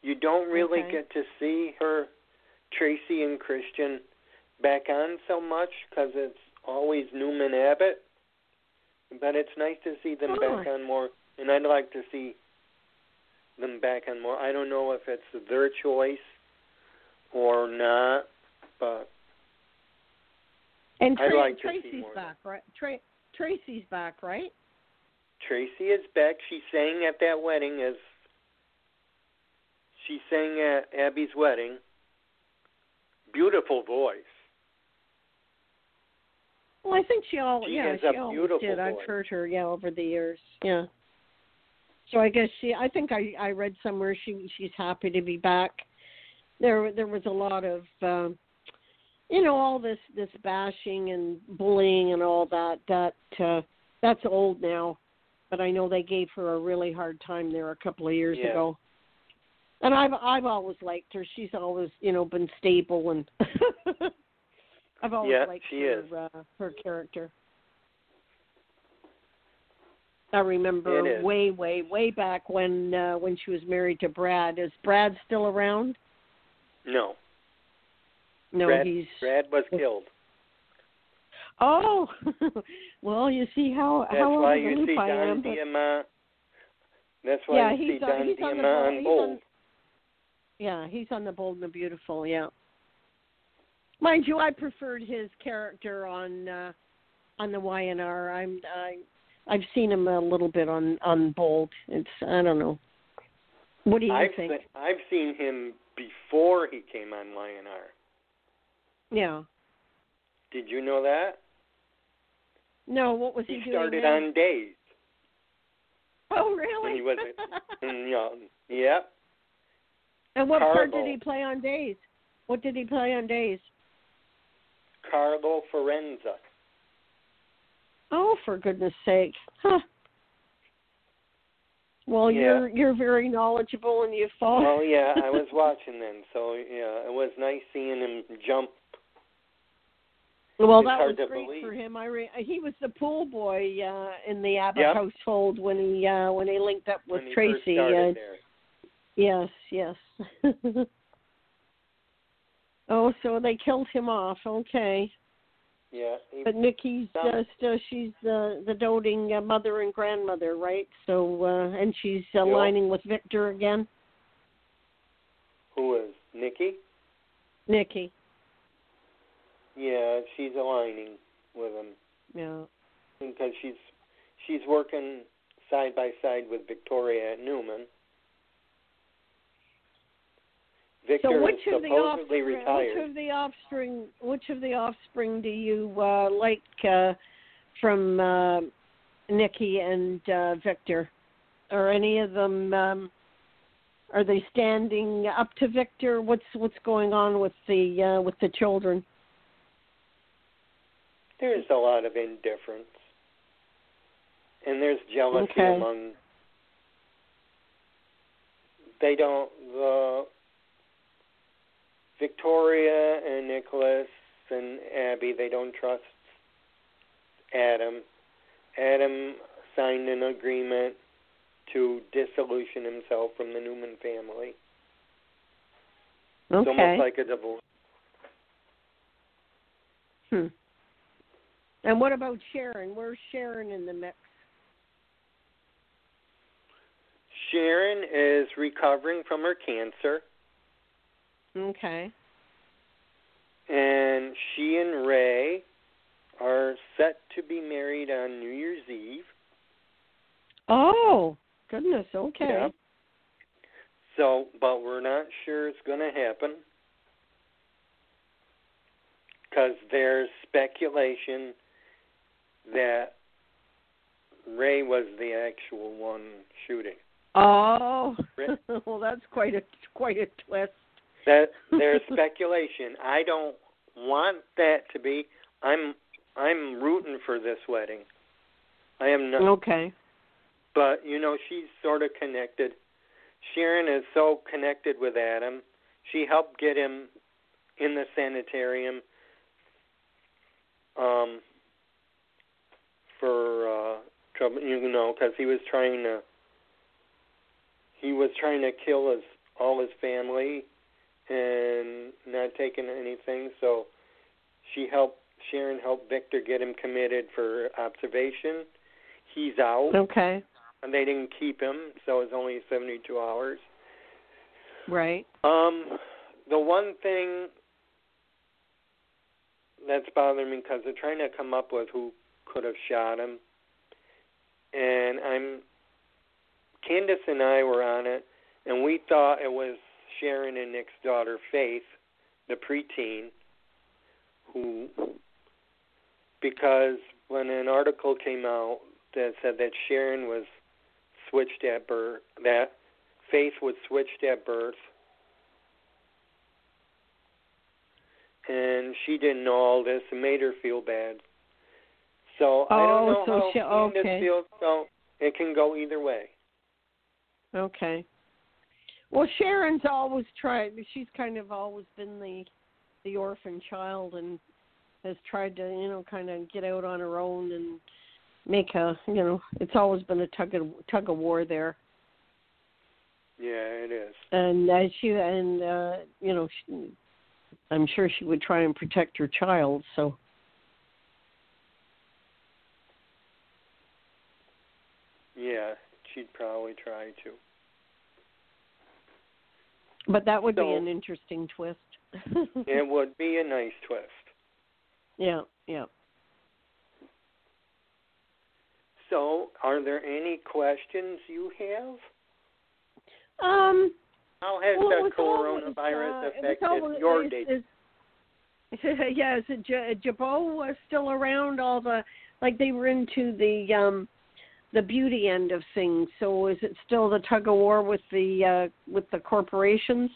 You don't really get to see her, Tracy and Christian, back on so much because it's always Newman Abbott. But it's nice to see them back on more, and I'd like to see them back on more. I don't know if it's their choice or not, but and I'd like to see more. Back, right? Tracy's back, right? Tracy is back. She sang at that wedding. She sang at Abby's wedding. Beautiful voice. Well, I think she always did. Voice. I've heard her, over the years. Yeah. So I guess I read somewhere she's happy to be back. There was a lot of, all this bashing and bullying and all that. That's old now, but I know they gave her a really hard time there a couple of years ago. And I've always liked her. She's always, been stable, and I've always liked her character. I remember way back when she was married to Brad. Is Brad still around? No, Brad was killed. Oh, well, you see how old I am. That's why you see Don Diamant on Bold. Yeah, he's on the Bold and the Beautiful. Yeah, mind you, I preferred his character on the Y&R. I've seen him a little bit on Bold. It's I don't know. What do you think? I've seen him before he came on Y&R. Yeah. Did you know that? No, what was he doing? He started then? On Days. Oh, really? And he wasn't. Yeah. And what part did he play on Days? What did he play on Days? Carlo Forenza. Oh, for goodness sake. Huh. Well, you're very knowledgeable and you follow. Oh, I was watching them. So, it was nice seeing him jump Well, that was great for him. He was the pool boy in the Abbott household when he linked up with Tracy. Yes. Oh, so they killed him off. Okay. Yeah. But Nikki's she's the doting mother and grandmother, right? So and she's aligning with Victor again. Who is Nikki? Nikki. Yeah, she's aligning with him. Yeah. Because she's working side by side with Victoria Newman. Victor is supposedly retired. Which of the offspring do you like from Nikki and Victor? Are any of them? Are they standing up to Victor? What's going on with the children? There's a lot of indifference, and there's jealousy among. They don't Victoria and Nicholas and Abby. They don't trust Adam. Adam signed an agreement to dissolution himself from the Newman family. Okay. It's almost like a divorce. Hmm. And what about Sharon? Where's Sharon in the mix? Sharon is recovering from her cancer. Okay. And she and Ray are set to be married on New Year's Eve. Oh, goodness, okay. Yeah. So, but we're not sure it's going to happen. Because there's speculation that Ray was the actual one shooting. Oh, well, that's quite a twist. That there's speculation. I don't want that to be. I'm rooting for this wedding. I am not. Okay. But you know, she's sort of connected. Sharon is so connected with Adam. She helped get him in the sanitarium for trouble, you know, because he was trying to kill all his family and not taking anything. So Sharon helped Victor get him committed for observation. He's out. Okay. And they didn't keep him, so it's only 72 hours. Right. The one thing that's bothering me because they're trying to come up with who could have shot him. And Candace and I were on it, and we thought it was Sharon and Nick's daughter, Faith, the preteen, because when an article came out that said that Sharon was switched at birth, that Faith was switched at birth, and she didn't know all this and made her feel bad. So I don't know how Candace feels, so it can go either way. Okay. Well, Sharon's always tried. She's kind of always been the orphan child and has tried to, you know, kind of get out on her own and make a, you know, it's always been a tug of war there. Yeah, it is. And you know, I'm sure she would try and protect her child. So. Yeah, she'd probably try to. But that would be an interesting twist. It would be a nice twist. Yeah, yeah. So, are there any questions you have? How has the coronavirus affected your dating? Yeah, is Jabot still around? They were into the beauty end of things. So is it still the tug of war with the corporations?